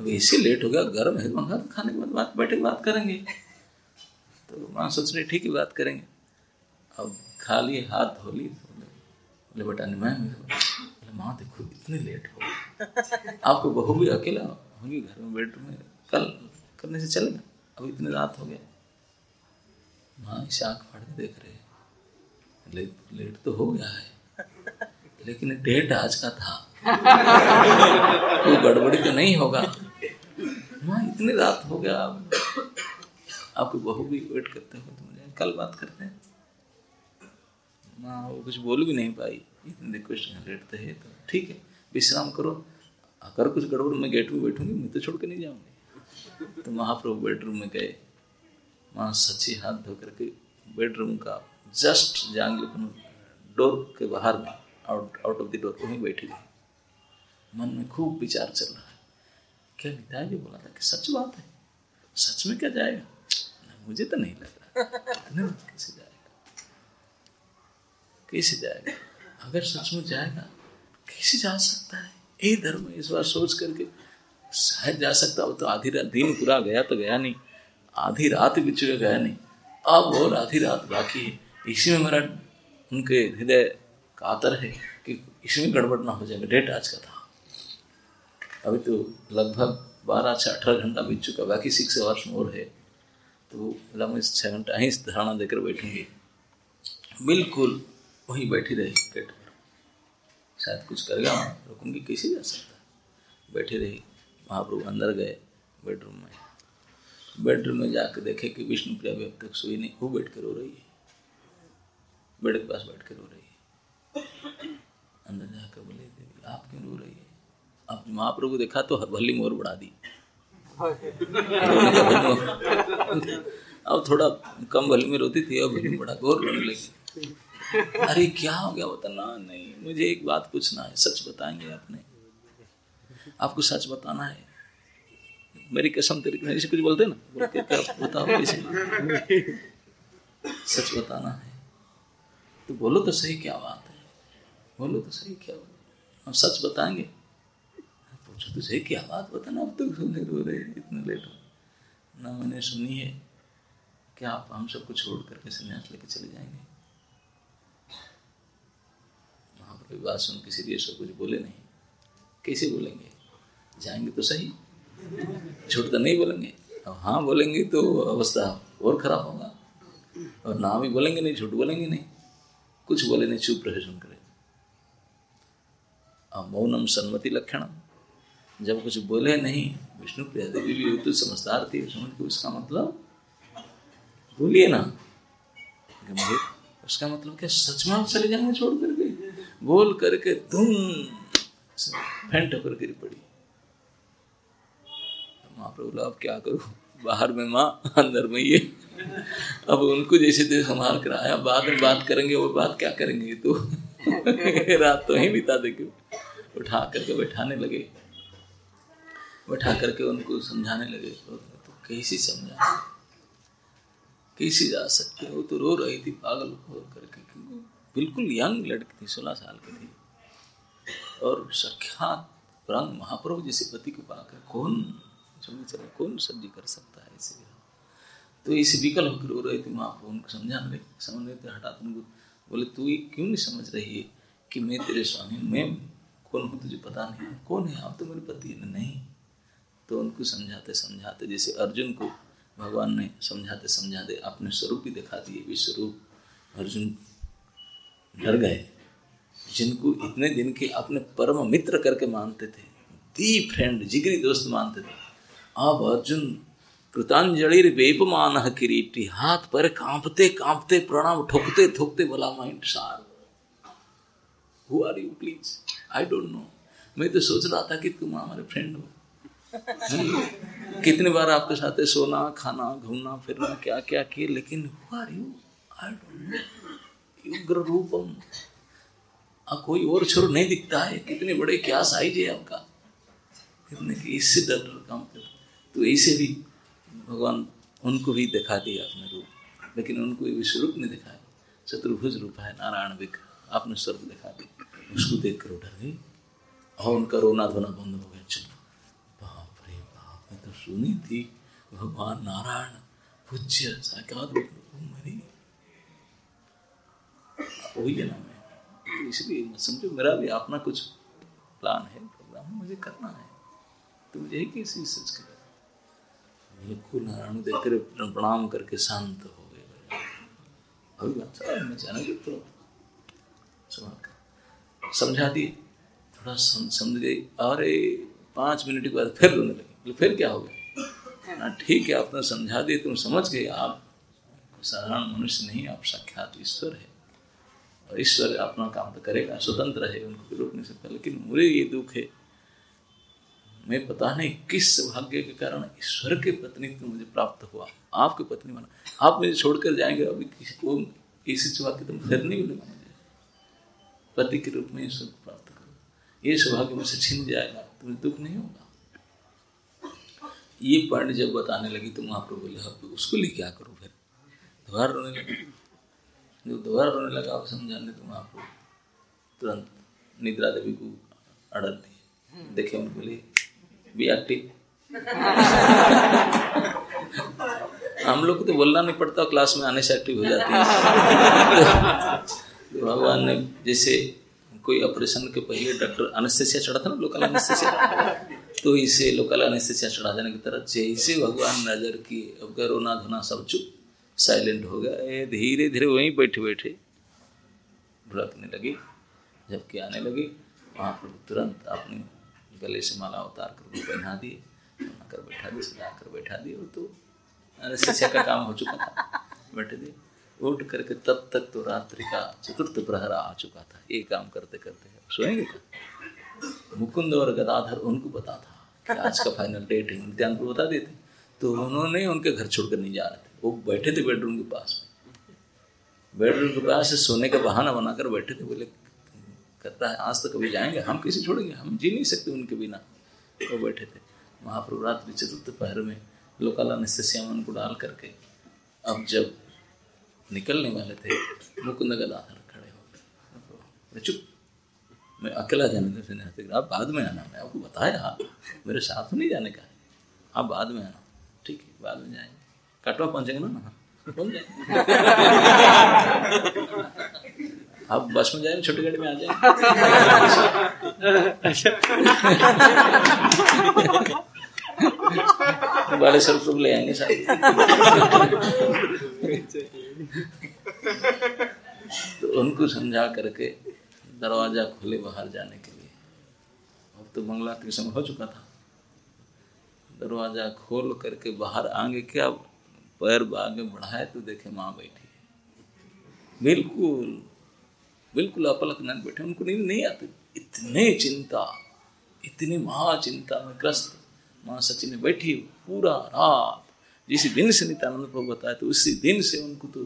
अब ऐसे लेट हो गया, गर्म है पंखा, तो खाने के बाद बात बैठे बात करेंगे, तो माँ सोच रही ठीक है बात करेंगे। अब खा लिए हाथ धो लिए, बोले बेटा नहीं मैं, बोले माँ देखो इतने लेट हो गए, आपको बहू भी अकेला होंगी घर में बेडरूम में, कल करने से चलेगा, अब इतनी रात हो गया, माँ इसे आँख फाड़ के देख रहे हैं, लेट तो हो गया है लेकिन डेट आज का था, कोई गड़बड़ी तो नहीं होगा। माँ इतनी रात हो गया, आपकी बहू भी वेट करते हो, तो मुझे कल बात करते हैं। माँ वो कुछ बोल भी नहीं पाई, इतनी रिक्वेस्ट लेटते है तो ठीक है विश्राम करो, अगर कुछ गड़बड़ मैं गेट में बैठूंगी, मैं तो छोड़ के नहीं जाऊंगी। तो महाप्रभु बेडरूम में गए, माँ सच्ची हाथ धो करके बेडरूम का जस्ट जांगली डोर के बाहर में आउट ऑफ द डोर वहीं बैठी गई। मन में खूब विचार चल रहा है, क्या निताई जी बोला था कि सच बात है, सच में क्या जाएगा, मुझे तो नहीं लग रहा, कैसे जाएगा, कैसे जाएगा, अगर सच में जाएगा कैसे जा सकता है, इधर में इस बार सोच करके शायद जा सकता। अब तो आधी रात, दिन पूरा गया तो गया नहीं, आधी रात भी चुके गया नहीं, अब और आधी रात बाकी है। इसी में मेरा उनके हृदय का आतर है कि इसमें गड़बड़ ना हो जाएगा, डेट आज का था। अभी तो लगभग 12 से 18 घंटा बीत चुका, बाकी 6 आवर्स और है, तो लगभग 6 घंटा ही धारणा देकर बैठेंगे। बिल्कुल वहीं बैठी रही, डेट शायद कुछ कर गया, रुकूंगी कैसे जा सकता, बैठे रही। महाप्रभु अंदर गए बेडरूम में, बेडरूम में जाकर देखे कि विष्णु प्रिया भी अब तक सोई नहीं, वो बैठ के रो रही है, बेड के पास बैठ के रो रही है। अंदर जाकर बोले, देवी आप क्यों रो रही है। अब महाप्रभु देखा तो भल्ली मोर बढ़ा दी, अब थोड़ा कम भल्ली में रोती थी, अब भल्ली बड़ा गौर रोने लगी। अरे क्या हो गया, बताना नहीं, मुझे एक बात पूछना है, सच बताएंगे, आपने आपको सच बताना है, मेरी कसम तेरी कसम, ऐसे कुछ बोलते ना, बोलते बताओ कैसे सच बताना है, तो बोलो तो सही क्या बात है, बोलो तो सही क्या बात, हम सच बताएंगे, पूछो तो सही क्या बात, बताना। अब तक सुनने रो रहे इतने लेट हो ना, मैंने सुनी है क्या आप हम सबको छोड़ करके संन्यास लेके चले जाएंगे। बात सुन के सीरियस हो, कुछ बोले नहीं, कैसे बोलेंगे, जाएंगे तो सही, झूठ तो नहीं बोलेंगे, अब हाँ बोलेंगे तो अवस्था और खराब होगा, और ना भी बोलेंगे नहीं, झूठ बोलेंगे नहीं, कुछ बोले नहीं, चुप रहे सुन करे। अब मौनम सन्मति लक्षणम, जब कुछ बोले नहीं, विष्णु प्रिया देवी भी तो समझदार थी, समझ के उसका मतलब बोलिए ना, मुझे उसका मतलब क्या सच में आप चले जाएंगे छोड़ करके, बोल करके धूम फेंट होकर गिर पड़ी। माँ पर बोला अब क्या करूं, बाहर में माँ अंदर में ये, अब उनको जैसे तैसे संभाल कर आया, बाद में बात करेंगे, वो बात क्या करेंगे, तो रात तो ही बिता देंगे। उठा करके बैठाने लगे, बैठा करके उनको समझाने लगे, तो कैसी समझा, कैसी जा सकती है, वो तो रो रही थी पागल हो करके, बिल्कुल यंग लड़की थी, 16 साल की थी, और साक्षात रंग महाप्रभु जैसे पति को पाकर कौन समझे, कौन सब्जी कर सकता है, इसे तो इसे विकल होकर रो रही थी। महाप्रभु उनको समझाने समझने तो हटा, तुमको बोले तू ये क्यों नहीं समझ रही है कि मैं तेरे स्वामी, मैं कौन हूँ तुझे पता नहीं, कौन है आप, तो मेरे पति नहीं। तो उनको समझाते समझाते, जैसे अर्जुन को भगवान ने समझाते समझाते अपने स्वरूप भी दिखा दिए, विश्व रूप, अर्जुन डर गए। जिनको इतने दिन के अपने परम मित्र करके मानते थे, दी फ्रेंड, जिगरी दोस्त मानते थे, अब अर्जुन कृतांजलि वेपमान किरीटी, हाथ पर कांपते कांपते प्रणाम ठोकते ठोकते बोला, mind sir who are you please, I don't know, मैं तो सोच रहा था कि तुम हमारे फ्रेंड हो। कितने बार आपके साथ सोना खाना घूमना फिरना क्या क्या किए, लेकिन who are you, I don't know, उग्र रूपम, अब कोई और छोर नहीं दिखता है, कितने बड़े क्या साइज है आपका, कितने की इससे डर काम कर। तो ऐसे भी भगवान उनको भी दिखा दिया अपने रूप, लेकिन उनको विश्व रूप नहीं दिखाया, चतुर्भुज रूप है नारायण विग्रह, आपने सर्प दिखा दिया, उसको देख कर उठा गई और उनका रोना धोना बंद हो गया, चुप। बाप रे बाप, मैं तो सुनी थी भगवान नारायण पूज्य साक्षात वही है ना मैं, इसलिए मत समझो मेरा भी अपना कुछ प्लान है, प्रोग्राम मुझे करना है, तो मुझे कैसे सच कर भिक्खू नारायण देकर प्रणाम करके शांत हो गए। अभी बात तो समझा दी, थोड़ा समझ गई। अरे 5 मिनट के बाद फिर रोने लगी। फिर क्या हो गया? ठीक है, आपने समझा दी, तुम समझ गए, आप साधारण मनुष्य नहीं, आप साक्षात ईश्वर है और ईश्वर अपना काम तो करेगा, स्वतंत्र है, उनको रोक नहीं सकता। लेकिन मुझे ये दुख है, मैं पता नहीं किस भाग्य के कारण ईश्वर के पत्नीत्व मुझे प्राप्त हुआ, आपके पत्नी बना, आप मुझे छोड़कर जाएंगे। अभी किसी को इसी बात की तुम फिर नहीं मिलेगा, मुझे पति के रूप में ईश्वर को प्राप्त करो, ये सौभाग्य मुझसे छिन जाएगा, तुम्हें दुख नहीं होगा। ये पॉइंट जब बताने लगी तो महाप्रभु बोले उसको लिए क्या करूँ? फिर दोबारा रोने लगा। जो दोबारा रोने लगा वो समझाने तो महाप्रभु तुरंत निद्रा देवी को आर्डर दिए, देखे उनको बोले बी एक्टिव। हम लोग को तो बोलना नहीं पड़ता, क्लास में आने से एक्टिव हो जाती है। तो भगवान ने जैसे कोई ऑपरेशन के पहले डॉक्टर एनेस्थीसिया चढ़ा था ना, लोकल एनेस्थीसिया, तो इसे लोकल एनेस्थीसिया चढ़ा जाने की तरह जैसे भगवान नजर की, अब रोना धोना सब चुप साइलेंट हो गया। धीरे धीरे वहीं बैठे बैठे भुलकने लगी। जबकि आने लगी वहाँ पर तुरंत अपनी गले से माला उतार कर पहना दिए, पहना कर बैठा दिए, सजा कर बैठा दिए। और तो एनेस्थीसिया का काम हो चुका था, बैठे दिए। उठ करके तब तक तो रात्रि का 4th प्रहर आ चुका था। ये काम करते करते सोएंगे क्या? मुकुंद और गदाधर उनको पता था कि आज का फाइनल डेट है, नित्यानंद प्रभु बता देते, तो उन्होंने उनके घर छोड़कर नहीं जा रहे थे। वो बैठे थे बेडरूम के पास में, बेडरूम के पास से सोने का बहाना बनाकर बैठे थे। बोले कहता है आज तो कभी जाएंगे, हम किसे छोड़ेंगे, हम जी नहीं सकते उनके बिना। वो बैठे थे वहाँ पर रात्रि 4th प्रहर में लोकल एनेस्थीसिया उनको डाल करके। अब जब निकलने वाले थे, मुकुंद गदाधर खड़े हो गए। चुप, मैं अकेला जाने से आप बाद में आना, मैं आपको बताया मेरे साथ नहीं जाने का, आप बाद में आना। ठीक है, बाद में जाएंगे, काटुआ पहुंचेंगे ना, पहुंच जाएंगे। आप बस में जाएंगे, छोटी गाड़ी में आ जाएंगे, बड़े स्वरूप ले आएंगे साथ। तो उनको समझा करके दरवाजा खोले बाहर जाने के लिए। अब तो बंगला के समय हो चुका था। दरवाजा खोल करके बाहर आगे क्या, पैर आगे बढ़ाए तो देखे माँ बैठी है, बिल्कुल बिल्कुल अपलक न बैठे। उनको नींद नहीं आती, इतने चिंता, इतनी महा चिंता में ग्रस्त माँ सची ने बैठी पूरा रात। जिस दिन से नित्यानंद प्रभु बताया तो उसी दिन से उनको तो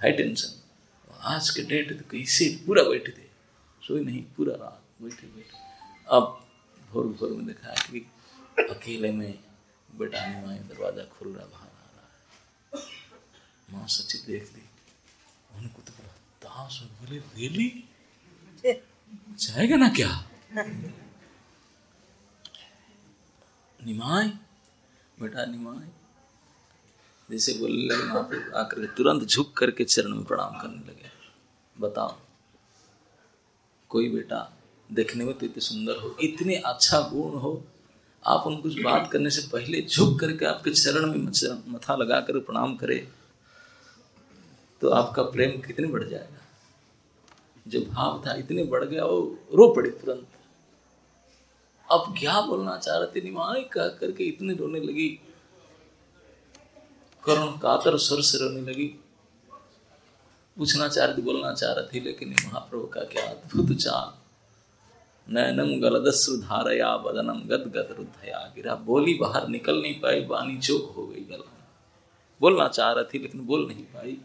हाई टेंशन। आज के डेट तो कैसे पूरा बैठे थे, सोई नहीं, पूरा रात बैठे बैठे। अब भोर भोर में देखा कि अकेले में बेटा ने माए दरवाज़ा खोल रहा, बाहर आ रहा है। माँ सची देख ली, उनको तो बड़ा ताश, बोले रेली जाएगा ना क्या निमाय, बेटा निमाय जैसे बोलने लगे। वहाँ पर आकर तुरंत झुक करके चरण में प्रणाम करने लगे। बताओ, कोई बेटा देखने में तो इतने सुंदर हो, इतने अच्छा गुण हो, आप उनको कुछ बात करने से पहले झुक करके आपके चरण में मथा लगा कर प्रणाम करे तो आपका प्रेम कितने बढ़ जाएगा। जो भाव था इतने बढ़ गया, वो रो पड़े तुरंत। अब क्या बोलना चाह रहे थे निमाई कह करके इतने रोने लगी, करुण कातर स्वर से रोने लगी। पूछना चाह रही थी, बोलना चाह रही थी, लेकिन महाप्रभु का क्या अद्भुत चाल। नयनम गलदस्रु धारया बदनम गदगद रुद्धया गिरा। बोली बाहर निकल नहीं पाई, बानी चोक हो गई गला। बोलना चाह रही थी लेकिन बोल नहीं पाई।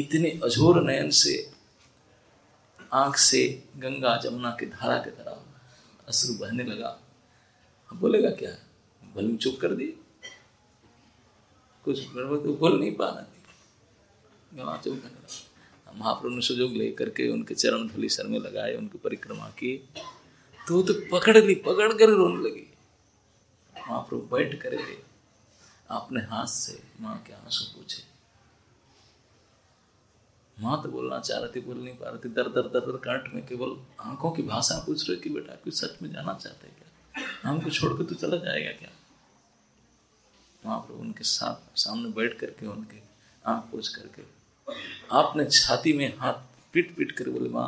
इतने अझोर नयन से, आंख से गंगा जमुना की धारा की तरह अश्रु बहने लगा। बोलेगा क्या, भलम चुप कर दिए, कुछ तो बोल नहीं पा रहा थी। महाप्रभु ने सुजोग ले करके उनके चरण धूलि सर में लगाए, उनकी परिक्रमा की। तो पकड़ ली, पकड़ कर रोने लगी। महाप्रभु बैठ कर अपने हाथ से माँ के आंसू पूछे। माँ तो बोलना चाह रही थी, बोल नहीं पा रही थी, दर दर दर दर काट में केवल आंखों की भाषा पूछ रही कि बेटा कुछ सच में जाना चाहता है क्या, हमको छोड़कर तू चला जाएगा क्या। महाप्रभु उनके साथ सामने बैठ करके उनके आँख पोंछ करके आपने छाती में हाथ पीट पीट कर बोले, माँ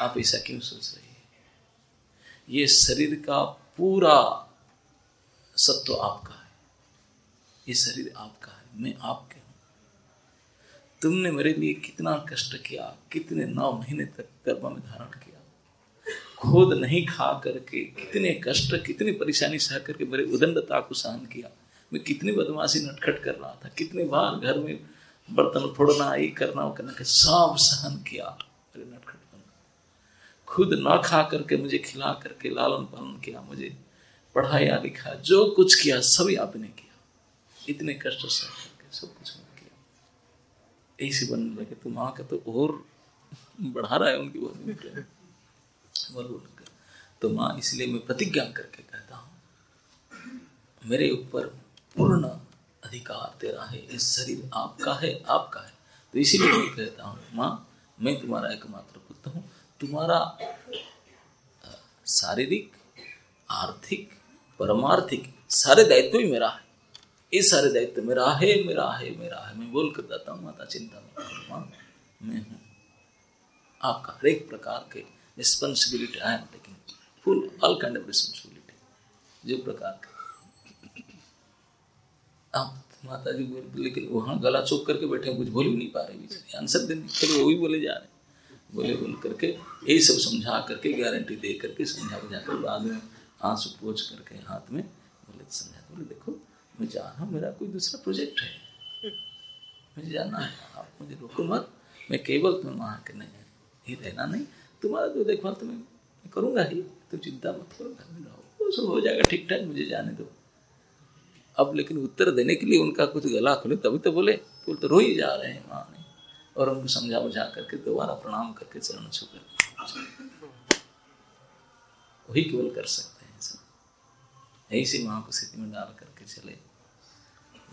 आप ऐसा क्यों सोच रही है, ये शरीर का पूरा सत्व आपका है, ये शरीर आपका है, मैं आपके हूँ, तुमने मेरे लिए कितना कष्ट किया, कितने 9 महीने तक गर्भ में धारण किया, खुद नहीं खा करके कितने कष्ट कितनी परेशानी सह करके मेरे उदंडता को सहन किया, मैं कितनी बदमाशी नटखट कर रहा था, कितने बार घर में बर्तन फोड़ना ये करना वो करना सब सहन किया, मेरे नटखटपन खुद ना खा करके मुझे खिला करके लालन पालन किया, मुझे पढ़ाया लिखा, जो कुछ किया सभी आपने किया, इतने कष्ट सह करके सब कुछ किया, ऐसे बनने लगे तो माँ का तो और बढ़ा रहा है उनकी बहुत तो माँ, इसलिए मैं प्रतिज्ञा करके कहता हूँ मेरे ऊपर पूर्ण अधिकार तेरा है, इस शरीर आपका है, आपका है, तो इसीलिए मैं कहता हूँ माँ मैं तुम्हारा एकमात्र पुत्र हूँ, तुम्हारा शारीरिक आर्थिक परमार्थिक सारे दायित्व ही मेरा है, ये सारे दायित्व मेरा है, मेरा है, मेरा है, मैं बोल कर जाता हूँ, माता चिंता मत करो, माँ मैं हूँ आपका, हर एक प्रकार के responsibility I am taking full all kind of responsibility, जो प्रकार का आप माता जी बोले, लेकिन वहाँ गला चौक करके बैठे कुछ बोल भी नहीं पा रहे, बीच आंसर देने चलो वो भी बोले जा रहे, बोले बोल करके यही सब समझा करके गारंटी दे करके समझा बुझा कर बाद में आंसू पोंछ करके हाथ में बोले समझा, बोले देखो मैं जा रहा हूँ, मेरा कोई दूसरा प्रोजेक्ट है, मुझे जाना है, आप मुझे रोको मत, मैं केवल तुम्हें वहाँ के नहीं ही रहना, नहीं तुम्हारा जो देखभाल तो मैं करूँगा ही, तुम चिंता मत करो, घर में रहो, वो सब हो जाएगा ठीक ठाक, मुझे जाने दो। अब लेकिन उत्तर देने के लिए उनका कुछ गला खुले तभी तो बोले, तो रो ही जा रहे हैं माँ ने, और उनको समझा बुझा करके दोबारा प्रणाम करके चरण छू कर, वही केवल कर सकते हैं सब, यही से माँ को स्थिति में डाल करके चले।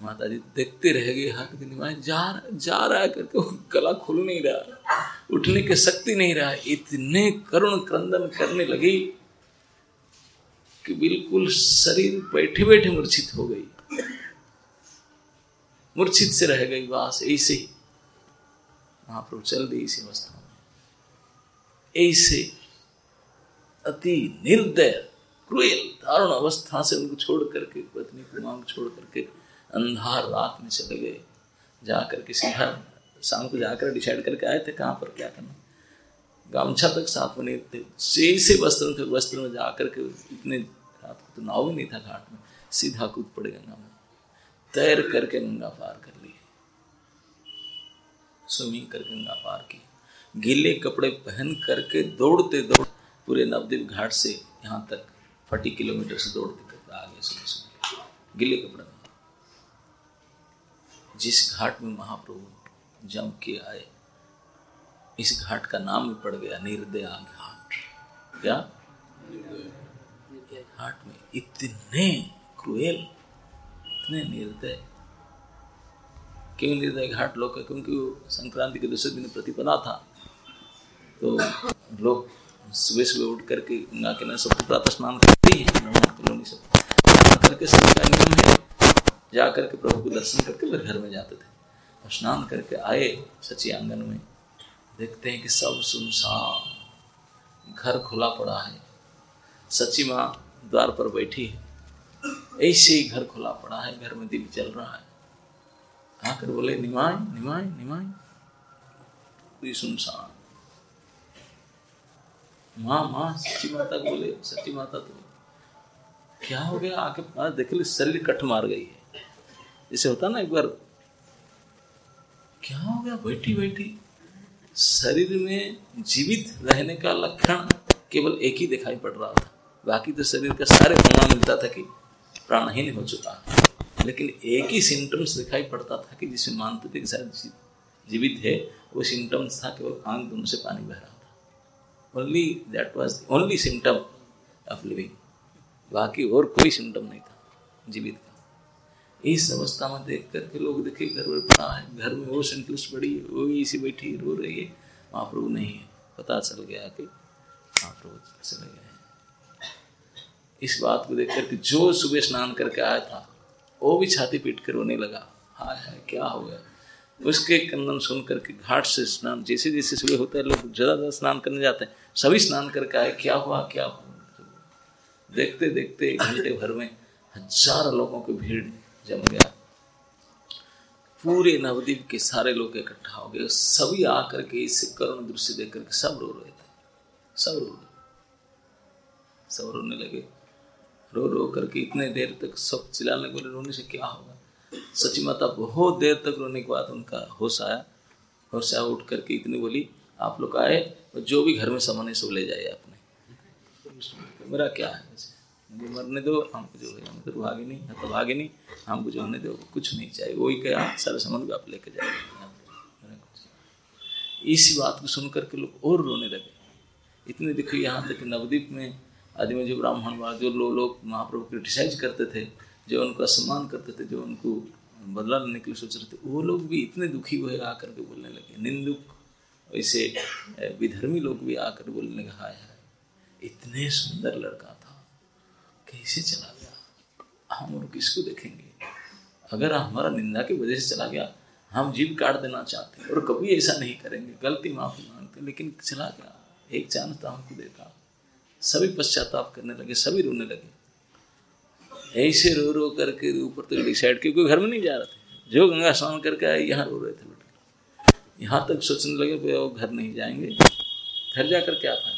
माता जी देखते रह गए, हाथ के दिमाग जा रहा है करके गला खुल नहीं रहा, उठने की शक्ति नहीं रहा, इतने करुण क्रंदन करने लगी कि बिल्कुल शरीर बैठे बैठे मूर्छित हो गई, मूर्छित से रह गई, बस ऐसे ही महाप्रभु चल दी इसी अवस्था में, ऐसे अति निर्दय क्रूएल दारुण अवस्था से उनको छोड़ करके, पत्नी को मांग छोड़ करके अंधार रात में चले गए, जाकर के सीधा शाम को जाकर डिसाइड करके आए थे कहाँ पर क्या करना, गामछा तक साथ में नहीं थे, जैसे वस्त्र थे वस्त्र में जाकर के, इतने रात को तो नाव भी नहीं था घाट में, सीधा कूद पड़े गंगा में, तैर करके गंगा पार कर लिए, स्विमिंग करके गंगा पार की, गीले कपड़े पहन करके दौड़ते दौड़ते पूरे नवदीप घाट से यहाँ तक 40 किलोमीटर से दौड़ते करके आ गए सुबह सुबह गीले कपड़े, जिस घाट में महाप्रभु जम के आए, इस घाट का नाम भी पड़ गया निर्दय घाट, क्या घाट में इतने क्रूएल इतने निर्दय, क्यों निर्दय घाट लोग का, क्योंकि संक्रांति के दूसरे दिन प्रतिपदा था, तो लोग सुबह सुबह उठ करके गंगा के सब प्रातः स्नान करते हैं, सब करके सबका नियम है, जा करके प्रभु को दर्शन करके फिर घर में जाते थे, और स्नान करके आए सची आंगन में, देखते हैं कि सब सुनसान, घर खुला पड़ा है, सची माँ द्वार पर बैठी है, ऐसे ही घर खुला पड़ा है, घर में दीप जल रहा है, आकर बोले निमाय निमाय निमाय, पूरी सुनसान, माँ माँ सची माता को बोले, सची माता तो क्या हो गया, आके पास देख ली शरीर कट मार गई है, जैसे होता ना एक बार, क्या हो गया, बैठी बैठी, शरीर में जीवित रहने का लक्षण केवल एक ही दिखाई पड़ रहा था, बाकी तो शरीर का सारे होना मिलता था कि प्राणहीन हो चुका है, लेकिन एक ही सिम्टम्स दिखाई पड़ता था कि जिसमें मानते थे कि सारे जीवित है, वो सिम्टम्स था केवल आंख दोनों से पानी बह रहा था, only that was only symptom of living, बाकी और कोई सिम्टम नहीं था जीवित का। इस अवस्था में देख करके लोग देखे घर में पड़ा है, घर में वो संतुष्ट पड़ी है, वो इसी बैठी रो रही है, महाप्रभु नहीं है, पता चल गया कि महाप्रभु चले गए। इस बात को देख करके जो सुबह स्नान करके आया था वो भी छाती पीट कर रोने लगा, हाय हाय क्या हो गया। उसके कंदन सुन करके घाट से स्नान, जैसे जैसे सुबह होता है लोग ज़्यादा स्नान करने जाते हैं, सभी स्नान करके आए, क्या हुआ क्या हुआ। देखते देखते एक घंटे भर में हजारों लोगों की भीड़ जम गया, पूरे नवदीप के सारे लोग इकट्ठा हो गए, सभी आकर के इस करुण दृश्य देख करके सब रो रहे थे, सब रोने लगे, रो रो करके इतने देर तक सब चिल्लाने बोले रोने से क्या होगा। सची माता बहुत देर तक रोने के बाद उनका होश आया, उठ करके इतनी बोली आप लोग आए और जो भी घर में सामान है सब ले जाइए, आपने मेरा क्या है, मुझे मरने दो, हमको जो है हमको तो भागे नहीं, तो भागे नहीं, हमको जो होने दो, कुछ नहीं चाहिए, वही क्या सारा सामान भी आप लेके जाइए। इसी बात को सुन करके लोग और रोने लगे, इतने देखिए यहाँ तक नवदीप में आदमी जो ब्राह्मण जो लोग महाप्रभु क्रिटिसाइज करते थे, जो उनको असम्मान करते थे, जो उनको बदला लेने के लिए सोच रहे थे, वो लोग भी इतने दुखी हुए आकर के बोलने लगे, निंदुक ऐसे विधर्मी लोग भी आकर बोलने लगे, हाय हाय इतने सुंदर लड़का था कैसे चला गया, हम और किसको देखेंगे, अगर हमारा निंदा की वजह से चला गया हम जीभ काट देना चाहते हैं और कभी ऐसा नहीं करेंगे, गलती माफी मांगते, लेकिन चला गया, एक चांस था हमको देता। सभी पश्चाताप करने लगे, सभी रोने लगे, ऐसे रो रो करके ऊपर तक डिसाइड, क्योंकि घर में नहीं जा रहे थे, जो गंगा स्नान करके आए यहाँ रो रहे थे, यहाँ तक सोचने लगे कि वो घर नहीं जाएंगे, घर जाकर क्या फायदा,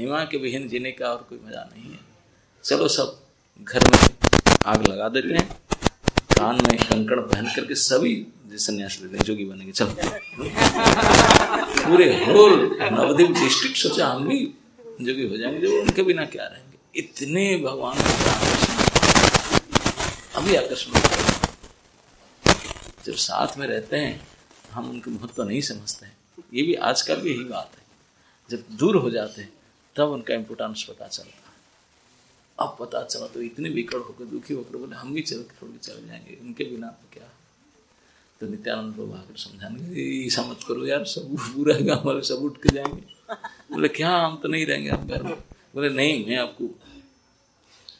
निमा के बहन जीने का और कोई मजा नहीं है, चलो सब घर में आग लगा देते हैं, कान में कंकड़ पहन करके सभी संन्यास लेते हैं, जोगी बनेंगे, चलो पूरे होल नवदीप डिस्ट्रिक्ट सोचा हम भी जोगी हो जाएंगे, जो उनके बिना क्या रहेंगे, इतने भगवान अभी आकर्षण। जब साथ में रहते हैं हम उनके महत्व नहीं समझते हैं, ये भी आजकल भी यही बात है, जब दूर हो जाते हैं तब उनका इम्पोर्टेंस पता चलता है। अब पता चला तो इतने विकट होकर दुखी होकर बोले हम भी चल छोड़ के चले जाएंगे, उनके बिना तो क्या। तो नित्यानंद प्रभु आकर समझाने, ऐसा मत करो यार, सब पूरा गाँव वाले सब उठ के जाएंगे, बोले क्या हम तो नहीं रहेंगे आप घर में, बोले नहीं मैं आपको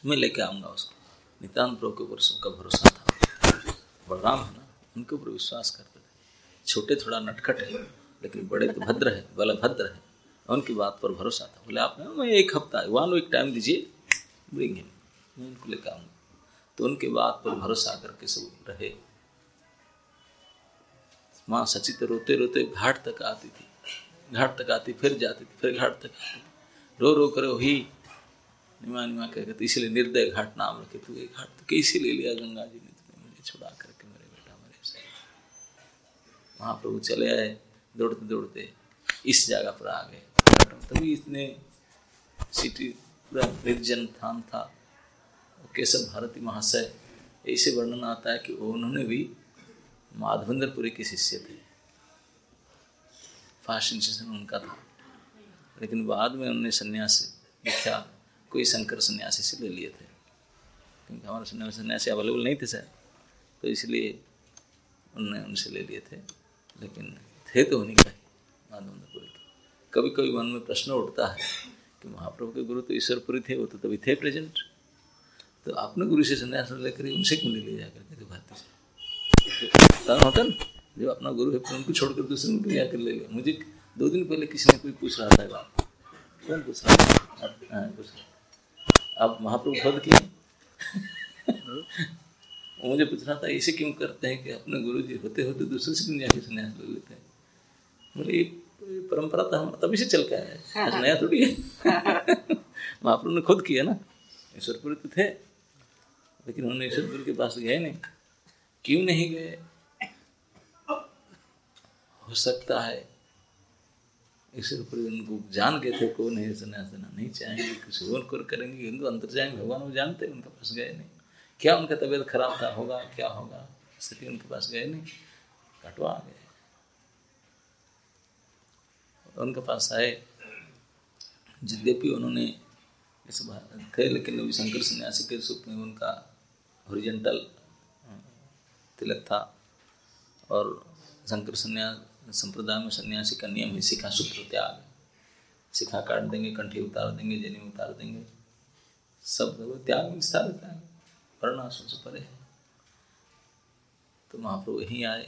मैं लेके आऊँगा उसको। नित्यानंद प्रभु के ऊपर सबका भरोसा था, बलराम है ना, उनके ऊपर विश्वास करते थे, छोटे थोड़ा नटखट है लेकिन बड़े तो भद्र है, बलभद्र है, उनकी बात पर भरोसा था, बोले आप मैं एक हफ्ता वन वीक टाइम दीजिए, ब्रिंग हिम, मैं उनको लेकर आऊँगा। तो उनके बात पर भरोसा करके सब रहे। माँ सची तो रोते रोते घाट तक आती फिर जाती थी, फिर घाट तक आती, रो रो करो ही निमा कह कहती, इसलिए निर्दय घाट नाम रखे, तू ये घाट तो कैसे ले लिया गंगा जी ने, तुमने मुझे छुड़ा करके मेरे बेटा मेरे से। महाप्रभु चले आए दौड़ते दौड़ते, इस जगह पर आ गए, तभी इतने सिटी पूरा निर्जन स्थान था। केशव भारती महाशय ऐसे वर्णन आता है कि उन्होंने भी माधवंदरपुरी के शिष्य थे, फर्स्ट इंस्टीट्यूशन उनका था, लेकिन बाद में उन्होंने सन्यास लिखा, कोई शंकर सन्यासी से ले लिए थे, क्योंकि हमारे सन्यासी अवेलेबल नहीं थे सर, तो इसलिए उन्होंने उनसे ले लिए थे, लेकिन थे तो उन्हीं का माधवंदरपुरी के। कभी कभी मन में प्रश्न उठता है कि महाप्रभु के गुरु तो ईश्वरपुरी थे, वो तो तभी थे प्रेजेंट, तो आपने गुरु से सन्यास लेकर उनसे क्यों ले लिया करके, तो भारती से होता ना, जब अपना गुरु है उनको छोड़कर दूसरे को क्या कर ले गया। मुझे 2 दिन पहले किसी ने कोई पूछ रहा था, बात कौन पूछ रहा था, आप महाप्रभु खुद किए, मुझे पूछ रहा था ऐसे क्यों करते हैं कि अपने गुरु जी होते होते दूसरे से क्यों जाके सन्यास ले लेते हैं। बोले ये परंपरा तो हमारा तभी से चल के आया, आज नया थोड़ी है, महाप्रभु ने खुद किया ना, ईश्वरपुर के थे लेकिन उन्होंने ईश्वरपुर के पास गए नहीं, क्यों नहीं गए। हो सकता है ईश्वरपुरी उनको जान गए थे, कौन है सन्यास देना नहीं चाहेंगे, किसी और को करेंगे, इनको अंतर जाएंगे, भगवान वो जानते हैं, उनके पास गए नहीं। क्या उनका तबीयत खराब था होगा, क्या होगा स्थिति, उनके पास गए नहीं, काटुआ आ गए, उनके पास आए। यद्यपि उन्होंने इस थे लेकिन अभी शंकर सन्यासी के रूप में उनका हॉरिजॉन्टल तिलक था, और शंकर सन्यास संप्रदाय में सन्यासी का नियम है शिखा सूत्र त्याग, शिखा काट देंगे, कंठी उतार देंगे, जनेऊ उतार देंगे, सब त्याग विस्तार त्याग, वर्ण आश्रम से परे है। तो महाप्रभु यहीं आए,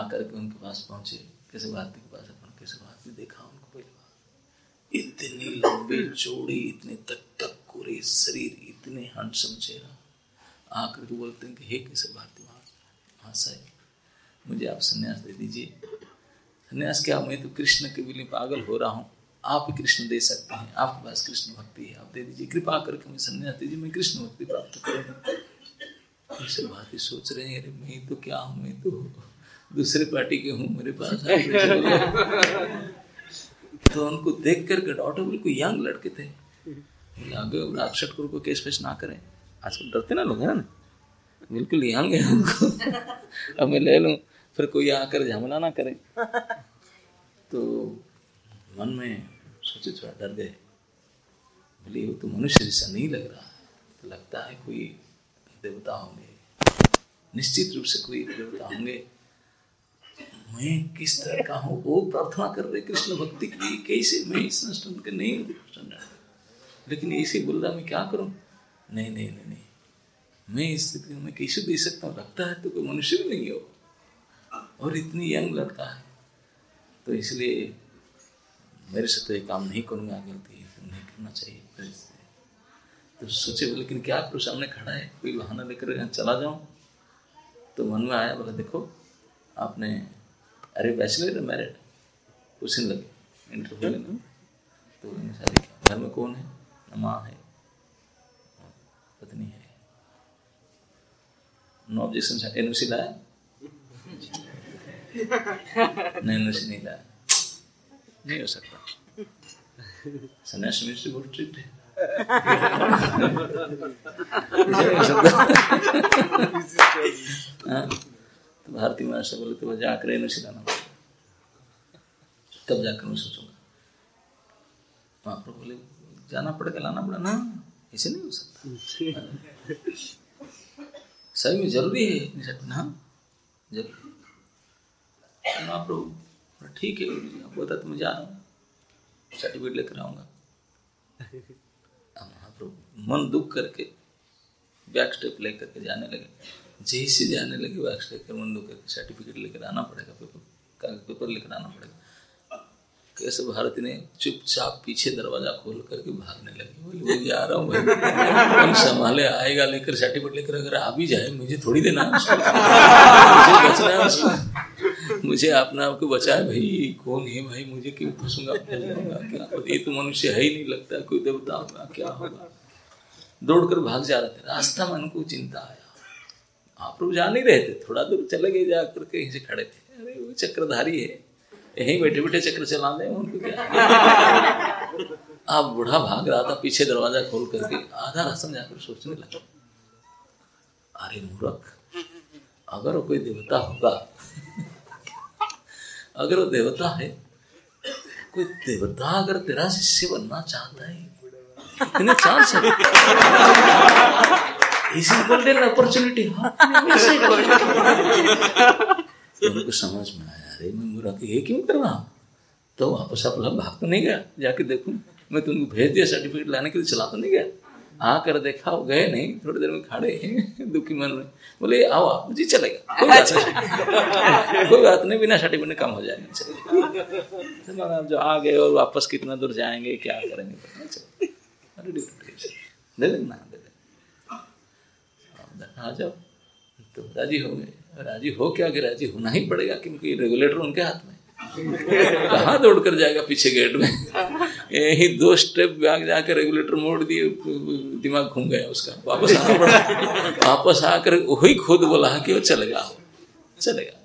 आकर के उनके पास पहुंचे, केशव भारती के पास। अपना केशव भारती देखा उनको पहली बार, इतनी लंबी चौड़ी, इतने तक कोरे शरीर, इतने हैंडसम चेहरा। आकर के बोलते हैं कि हे केशव भारती महाराज, साहब मुझे आप सन्यास दे दीजिए। सन्यास क्या, मैं तो कृष्ण के लिए पागल हो रहा हूँ, आप ही कृष्ण दे सकते हैं, आपके पास कृष्ण भक्ति है, आप दे दीजिए, कृपा करके मुझे सन्यास दीजिए, मैं कृष्ण भक्ति प्राप्त करूँगा। केशव भारती सोच रहे हैं, अरे मैं तो क्या हूँ, मैं तो दूसरे पार्टी के हूँ, मेरे पास तो उनको देख करके डॉक्टर बिल्कुल यंग लड़के थे, आगे आप शटकुर को केस पेश ना करें, आजकल डरते ना लोग है ना, बिल्कुल यंग है उनको, अब मैं ले लूँ फिर कोई आकर झमला ना करे। तो मन में सोचे, थोड़ा डर गए, बोले वो तो मनुष्य जैसा नहीं लग रहा है, तो लगता है कोई देवता होंगे, निश्चित रूप से कोई देवता होंगे, मैं किस तरह का हूँ, वो प्रार्थना कर रहे कृष्ण भक्ति के लिए, कैसे मैं इस नष्ट के नहीं हूँ, लेकिन ऐसे बोल रहा मैं क्या करूँ, नहीं नहीं नहीं नहीं, मैं इस स्थिति में कैसे दे सकता हूँ, लगता है तो कोई मनुष्य भी नहीं हो और इतनी यंग लड़का है, तो इसलिए मेरे से तो ये काम नहीं करूँगा, गलती नहीं करना चाहिए। तो सोचे, लेकिन क्या करूँ, सामने खड़ा है, कोई बहाना लेकर चला जाऊँ। तो मन में आया, बोला देखो आपने, अरे बैचलर है मैरिड, पूछने लगे इंटरव्यू लेना। तो सारी घर में कौन है, न माँ है पत्नी है, नो ऑब्जेक्शन, एनओसी लाया नहीं, एनओसी नहीं लाया, नहीं हो सकता, सन्यास मिनिस्ट्री बहुत स्ट्रिक्ट है नहीं हो सकता। भारती माँ से बोले तो जाकर इन्हें सिलाना पड़ेगा, तब जाकर मैं सोचूंगा। महाप्रभु बोले जाना पड़ेगा, लाना पड़ा ना, ऐसे नहीं हो सकता, सही में जरूरी है ना, जरूरी। महाप्रभु ठीक है, बोलता तो मैं जा रहा हूँ, सर्टिफिकेट लेकर आऊँगा। महाप्रभु मन दुख करके बैक स्टेप लेकर के जाने लगे, जैसे जाने लगे वैक्स लेकर मन दो करके सर्टिफिकेट लेकर आना पड़ेगा, पेपर लेकर आना पड़ेगा। कैसे भारती ने चुपचाप पीछे दरवाजा खोल करके भागने लगी, बोले मैं जा रहा हूँ भाई, कौन संभाले, आएगा लेकर सर्टिफिकेट लेकर, अगर आ भी जाए मुझे थोड़ी देना है, मुझे बचना है उसको, मुझे अपने आप को बचाए भाई, कौन है भाई, मुझे क्यों फंसूंगा, क्या ये तो मनुष्य है ही नहीं, लगता कोई देवता होगा, क्या होगा। दौड़ कर भाग जा रहे थे, रास्ता में उनको चिंता आया, महाप्रभु जा नहीं रहे थे, थोड़ा दूर चले गए, जा करके यहीं से खड़े थे, अरे वो चक्रधारी है, यहीं बैठे बैठे चक्र चला रहे हैं, उनको क्या। आप बूढ़ा भाग रहा था पीछे दरवाजा खोल करके, आधा रास्ता जाकर सोचने लगा, अरे मूर्ख, अगर वो कोई देवता होगा, अगर वो देवता है, कोई देवता अगर तेरा शिष्य बनना चाहता है, इतने चांस है, इसी गोल्डन अपॉर्चुनिटी उनको समझ में आया, अरे मैं मुरा के ये क्यों कर रहा हूँ। तो वापस आप भाग तो नहीं गया, जाके देखूँ, मैं तुमको भेज दिया सर्टिफिकेट लाने के लिए, चला तो नहीं गया, आकर देखा वो गए नहीं, थोड़ी देर में खड़े हैं दुखी मन में, बोले आओ आप जी, चलेगा कोई बात नहीं, बिना सर्टिफिकेट कम हो जाएगा, आप जो आ गए और वापस कितना दूर जाएंगे, क्या करेंगे, दे देना आ जाओ। तो राजी हो गए, राजी हो क्या, कि राजी होना ही पड़ेगा, क्योंकि रेगुलेटर उनके हाथ में, कहाँ दौड़ कर जाएगा पीछे गेट में, यही दो स्टेप बैक जाकर रेगुलेटर मोड़ दिए, दिमाग घूम गया उसका, वापस आना पड़ा, वापस आकर वही खुद बोला कि वो चलेगा, चलेगा,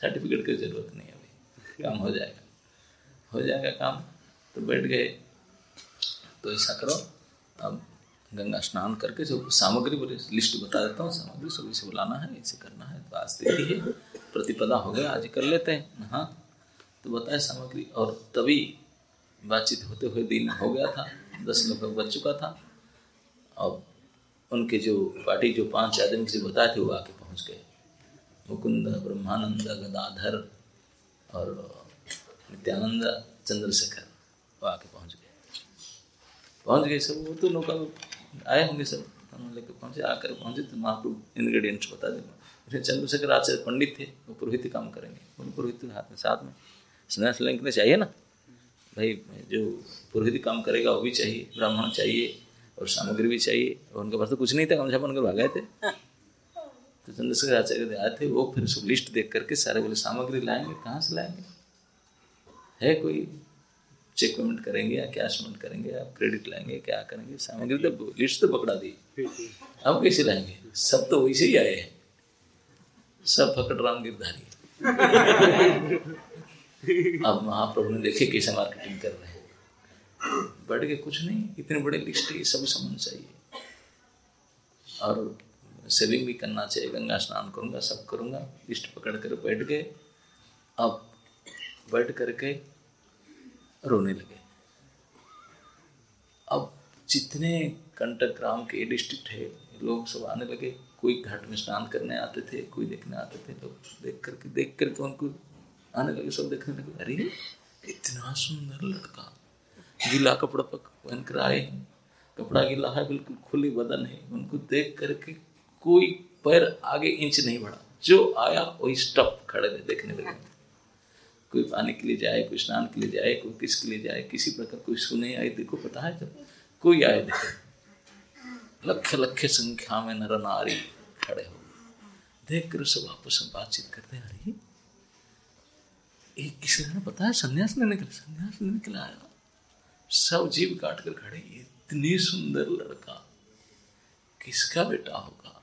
सर्टिफिकेट की जरूरत नहीं, अभी काम हो जाएगा, हो जाएगा काम। तो बैठ गए, तो ऐसा करो अब गंगा स्नान करके जो सामग्री बोले लिस्ट बता देता हूँ, सामग्री सभी से बुलाना है, ऐसे करना है, तो आज देखिए है प्रतिपदा हो गया, आज कर लेते हैं, हाँ तो बताए सामग्री। और तभी बातचीत होते हुए दिन हो गया था, 10 लगभग बज चुका था, और उनके जो पार्टी जो 5 आदमी से बताए थे वो आके पहुँच गए, मुकुंद, ब्रह्मानंद, गदाधर और नित्यानंद, चंद्रशेखर, वो आके पहुँच गए, सब वो तो नौका आए होंगे सब, उन्होंने लेकर पहुँचे, आकर पहुँचे तो महाप्रभु इन्ग्रीडियंट्स बता दें। श्री चंद्रशेखर आचार्य पंडित थे, वो पुरोहित काम करेंगे, उन पुरोहित के हाथ में साथ में स्नेह लिंक चाहिए ना भाई, जो पुरोहित काम करेगा वो भी चाहिए, ब्राह्मण चाहिए और सामग्री भी चाहिए, और उनके पास तो कुछ नहीं था, कम से कम उनके भागे थे। तो चंद्रशेखर आचार्य आए थे, वो फिर उसको लिस्ट देख करके सारे बोले सामग्री लाएंगे, कहाँ से लाएंगे, है कोई चेक पेमेंट करेंगे या कैश पेमेंट करेंगे, आप क्रेडिट लाएंगे, क्या करेंगे, सामग्री तो लिस्ट तो पकड़ा दी, हम कैसे लाएंगे, सब तो वैसे ही आए हैं, सब फकड़ राम गिरधारी। अब महाप्रभु ने देखे कैसे मार्केटिंग कर रहे हैं, बढ़ के कुछ नहीं, इतने बड़े लिस्ट ये सब सामान चाहिए, और सेविंग भी करना चाहिए, गंगा स्नान करूँगा, सब करूँगा, लिस्ट पकड़ कर बैठ गए। अब बैठ करके रोने लगे। अब जितने कंटक ग्राम के डिस्ट्रिक्ट है लोग सब आने लगे, कोई घाट में स्नान करने आते थे, कोई देखने आते थे, लोग देख करके उनको आने लगे, सब देखने लगे, अरे इतना सुंदर लड़का, गीला कपड़ा पहन कर आए हैं, कपड़ा गीला है, बिल्कुल खुली बदन है, उनको देख करके कोई पैर आगे इंच नहीं बढ़ा, जो आया वही स्टप खड़े देखने लगे, कोई पानी के लिए जाए, कोई स्नान के लिए जाए, कोई किसके लिए जाए, किसी प्रकार कोई सुने आए, देखो पता है जब कोई आए देखो लख लख संख्या में नर नारी खड़े हो, देख कर सब आपस में बातचीत करते हैं, अरे एक किसी ने पता है संन्यास लेने के लिए आया, सब जीव काट कर खड़े, इतनी सुंदर लड़का किसका बेटा होगा,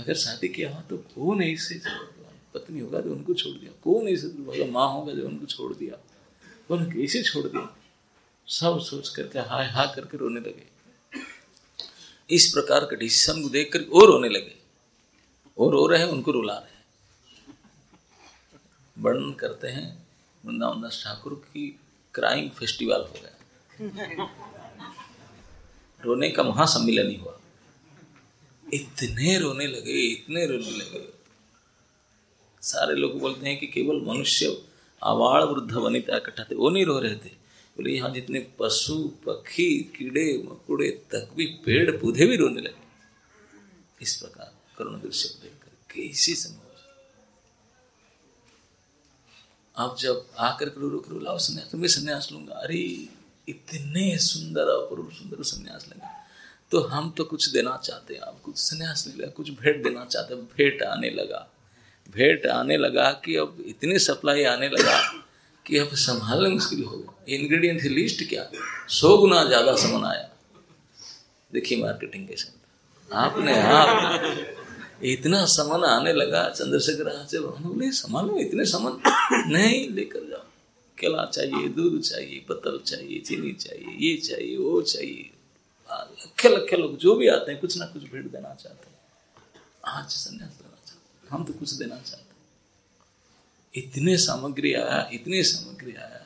अगर शादी किया हो तो कौन है, इससे पत्नी होगा जो उनको छोड़ दिया, कौन ऐसे होगा, माँ होगा जो उनको छोड़ दिया, कौन कैसे छोड़ दिया, सब सोच करके हाय हा करके रोने लगे। इस प्रकार के डिसीजन को देख कर और रोने लगे, और रो रहे हैं, उनको रुला रहे हैं। वर्णन करते हैं रामदास ठाकुर की क्राइंग फेस्टिवल हो गया, रोने का महासम्मिलन ही हुआ, इतने रोने लगे। सारे लोग बोलते हैं कि केवल मनुष्य आवाड़ वृद्ध वनिता इकट्ठा थे वो नहीं रो रहे थे, बोले यहाँ जितने पशु पक्षी कीड़े मकोड़े तक भी पेड़ पौधे भी रोने लगे। इस प्रकार करुण दृश्य देखकर कैसे समझ। आप जब आकर के रो करो, लाओ संन्यास, तुम्हें संन्यास लूंगा, अरे इतने सुंदर अपूर्व सुंदर संन्यास लेंगे, तो हम तो कुछ देना चाहते हैं, आप कुछ संन्यास ले, कुछ भेंट देना चाहते, भेंट आने लगा कि अब इतनी सप्लाई आने लगा कि अब संभालना मुश्किल हो गया। इंग्रेडिएंट की लिस्ट क्या 100 गुना ज़्यादा सामान आया। देखिए मार्केटिंग कैसे होता, आपने आप इतना सामान आने लगा। चंद्रशेखर आचार्य बोले संभालो, इतने सामान नहीं लेकर जाओ, केला चाहिए, दूध चाहिए, पत्तल चाहिए, चीनी चाहिए, ये चाहिए, वो चाहिए। लखे लखे लोग जो भी आते हैं कुछ ना कुछ भेंट देना चाहते हैं। आज संन्यास हम तो कुछ देना चाहते। इतने सामग्री आया।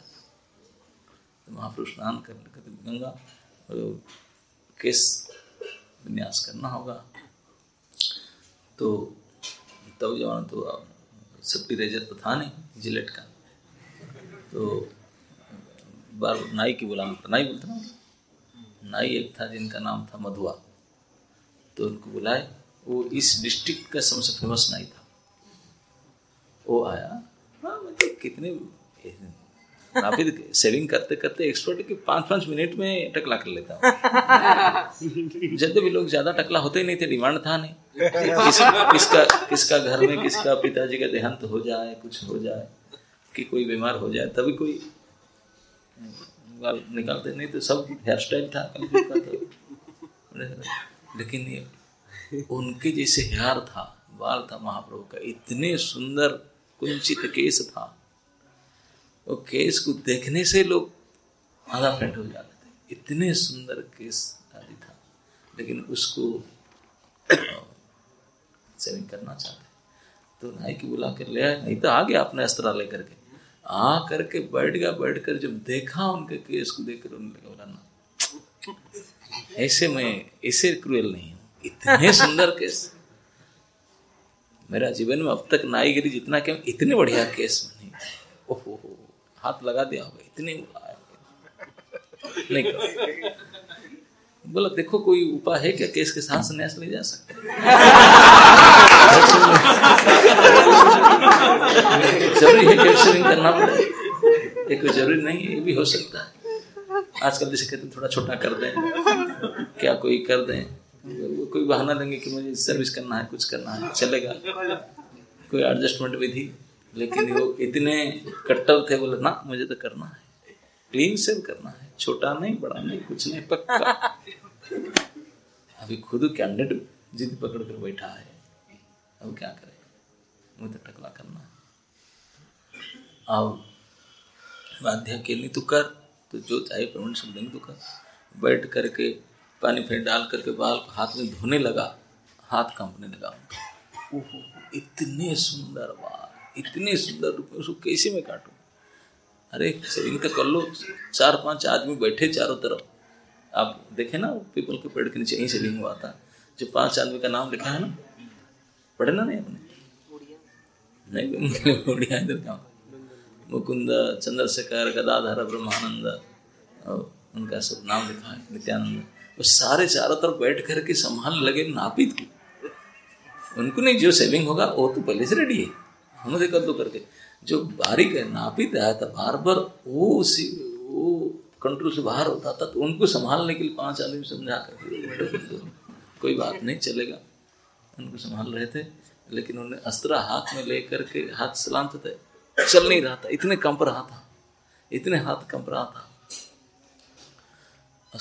तो महापुरुष स्नान करने के लिए गंगा केस विन्यास करना होगा। तो तब जमाना तो सेफ्टी रेजर तो था नहीं, जिलेट का, तो बार नाई की बोला, नाई बोलता ना, नाई एक था जिनका नाम था मधुआ। तो उनको बुलाए, वो इस डिस्ट्रिक्ट का सबसे फेमस नाई था। वो आया, हाँ मतलब कितने नापित सेविंग करते करते एक्सपर्ट के 5-5 मिनट में टकला कर लेता हूँ। जब भी लोग ज्यादा टकला होते ही नहीं थे, डिमांड था नहीं किसका घर में किसका पिताजी का देहांत हो जाए, कुछ हो जाए, कि कोई बीमार हो जाए तभी कोई बाल निकालते, नहीं तो सब हेयर स्टाइल था। लेकिन ये उनके जैसे हार था, बाल था महाप्रभु का, इतने सुंदर कुंचित केस था। वो केस को देखने से लोग आधा फेंट हो जाते थे, इतने सुंदर केस आदि था। लेकिन उसको सेविंग करना चाहते, तो नाई की बुला कर ले, नहीं तो आ गया अपने अस्त्र लेकर के, आ करके बैठ गया। बैठ कर जब देखा उनके केस को, देखकर उन्होंने बोला ना, ऐसे में ऐसे क्रूएल नहीं, इतने सुंदर केस मेरा जीवन में अब तक नाईगिरी जितना क्या, इतने बढ़िया केस बने। ओहो, हाथ लगा दिया होगा, इतने नहीं बोला देखो कोई उपाय है क्या केस के साथ संन्यास ले जा सकते जरूरी है कैप्चरिंग करना पड़े, ये कोई जरूरी नहीं है, ये भी हो सकता है। आजकल जैसे कहते थोड़ा छोटा कर दें, क्या कोई कर दें, कोई बहाना देंगे कि मुझे सर्विस करना है, कुछ करना है, चलेगा, कोई एडजस्टमेंट विधि। लेकिन वो इतने कट्टर थे, बोले ना मुझे तो करना है, क्लीन सेव करना है, छोटा नहीं बड़ा नहीं कुछ नहीं, पक्का। अभी खुद कैंडिडेट जिद पकड़ कर बैठा है, अब क्या करे, मुझे तो टकला करना है। अब बाध्य अकेली तू कर, तो जो चाहे पेमेंट सब देंगे तू कर। बैठ करके पानी फिर डाल करके बाल हाथ में धोने लगा, हाथ कांपने लगा। ओहो इतने सुंदर बाल, इतने सुंदर रूप में, उसको कैसे मैं काटूं? अरे सेविंग तो कर लो, 4-5 आदमी बैठे चारों तरफ, आप देखे ना पीपल के पेड़ के नीचे यहीं सेविंग हुआ था, जो 5 आदमी का नाम लिखा है ना, पढ़े ना नहीं आपने? नहीं उड़िया इधर क्या, मुकुंद, चंद्रशेखर, गदाधर, ब्रह्मानंद, उनका सब नाम लिखा है, नित्यानंद। वो सारे चारों तरफ बैठ करके संभालने लगे नापित को, उनको नहीं, जो सेविंग होगा वो तो पहले से रेडी है, हमने कर दो करके। जो बारीक है नापित आया था, बार बार वो कंट्रोल से बाहर होता था, तो उनको संभालने के लिए 5 आदमी समझा करके, कोई बात नहीं चलेगा, उनको संभाल रहे थे। लेकिन उन्होंने अस्त्र हाथ में ले करके, हाथ सलाम थे, चल नहीं रहा था, इतने कंप रहा था, इतने हाथ कंप रहा था।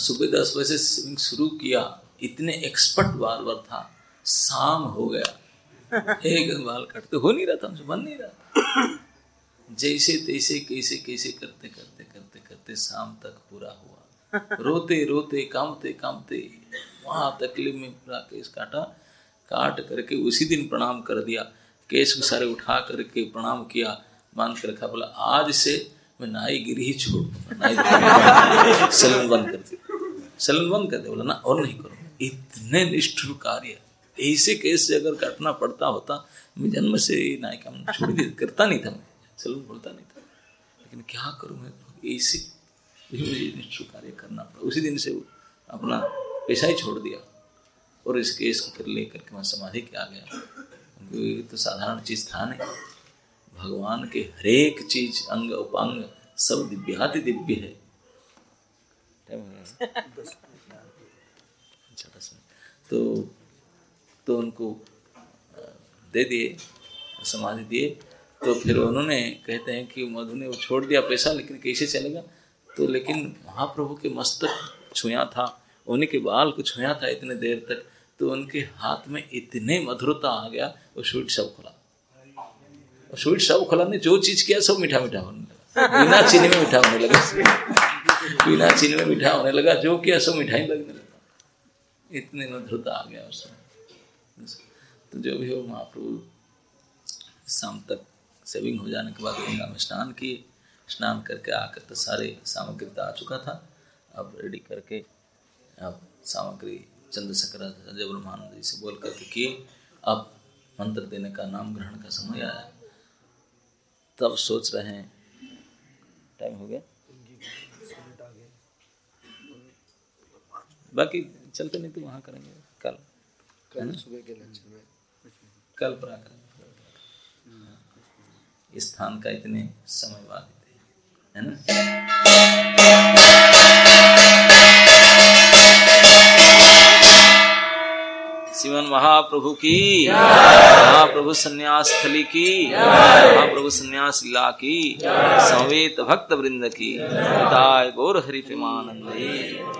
सुबह 10 बजे स्विमिंग शुरू किया, इतने एक्सपर्ट बार बार था, शाम हो गया, एक बाल कटते हो नहीं रहा था, बन नहीं रहा था। जैसे तैसे कैसे कैसे करते करते करते करते शाम तक पूरा हुआ। रोते रोते कामते कामते वहां तकलीफ में पूरा केस काटा। काट करके उसी दिन प्रणाम कर दिया, केस को सारे उठा करके प्रणाम किया, बांध कर रखा। बोला आज से मैं नाई गिरी ही छोड़ दूंगा, सलन बंद कर दिया, सलन बंद कर दिया। बोला ना और नहीं करो। इतने निष्ठुर कार्य, ऐसे केस से अगर काटना पड़ता होता, मैं जन्म से नाई काम छोड़ दिया, करता नहीं था, मैं सलन बोलता नहीं था। लेकिन क्या करूँ मैं, ऐसे निष्ठुर कार्य करना पड़ा। उसी दिन से वो अपना पेशा ही छोड़ दिया और इस केस को फिर ले करके वहाँ समाधि के आ गया। क्योंकि तो साधारण चीज़ था नहीं, भगवान के हरेक चीज अंग उपांग सब दिव्याति दिव्य है। तो उनको दे दिए, समाधि दिए। तो फिर उन्होंने कहते हैं कि मधु ने वो छोड़ दिया पैसा, लेकिन कैसे चलेगा। तो लेकिन महाप्रभु के मस्तक छुया था, उन्हीं के बाल को छुया था इतने देर तक, तो उनके हाथ में इतने मधुरता आ गया, वो स्वीट सब खुला। स्वीट सब खुला ने जो चीज किया सब मीठा मीठा होने लगा, बिना चीनी में मीठा होने लगा, बिना चीनी में मीठा होने लगा, जो किया सब मिठाई लगने लगा, इतने मधुरता आ गया उसमें। तो जो भी हो, महाप्रभु शाम तक सेविंग हो जाने के बाद गंगा में स्नान किए। स्नान करके आकर तो सारे सामग्री तो आ चुका था, अब रेडी करके अब सामग्री चंद्रशेखर आचार्य ब्रह्मानंद जी से बोल करके किए। अब मंत्र देने का, नाम ग्रहण का समय आया। तब सोच रहे हैं, टाइम हो गया, बाकी चलते नहीं तो वहाँ करेंगे कल सुबह के लंच में, कल प्राकरण स्थान का इतने समय बाद, है ना। श्रीमन महाप्रभु की, महाप्रभु संन्यास स्थली की, महाप्रभु संन्यास लीला की, समवेत भक्त वृंद की, ताय गौर हरि प्रेमानंद।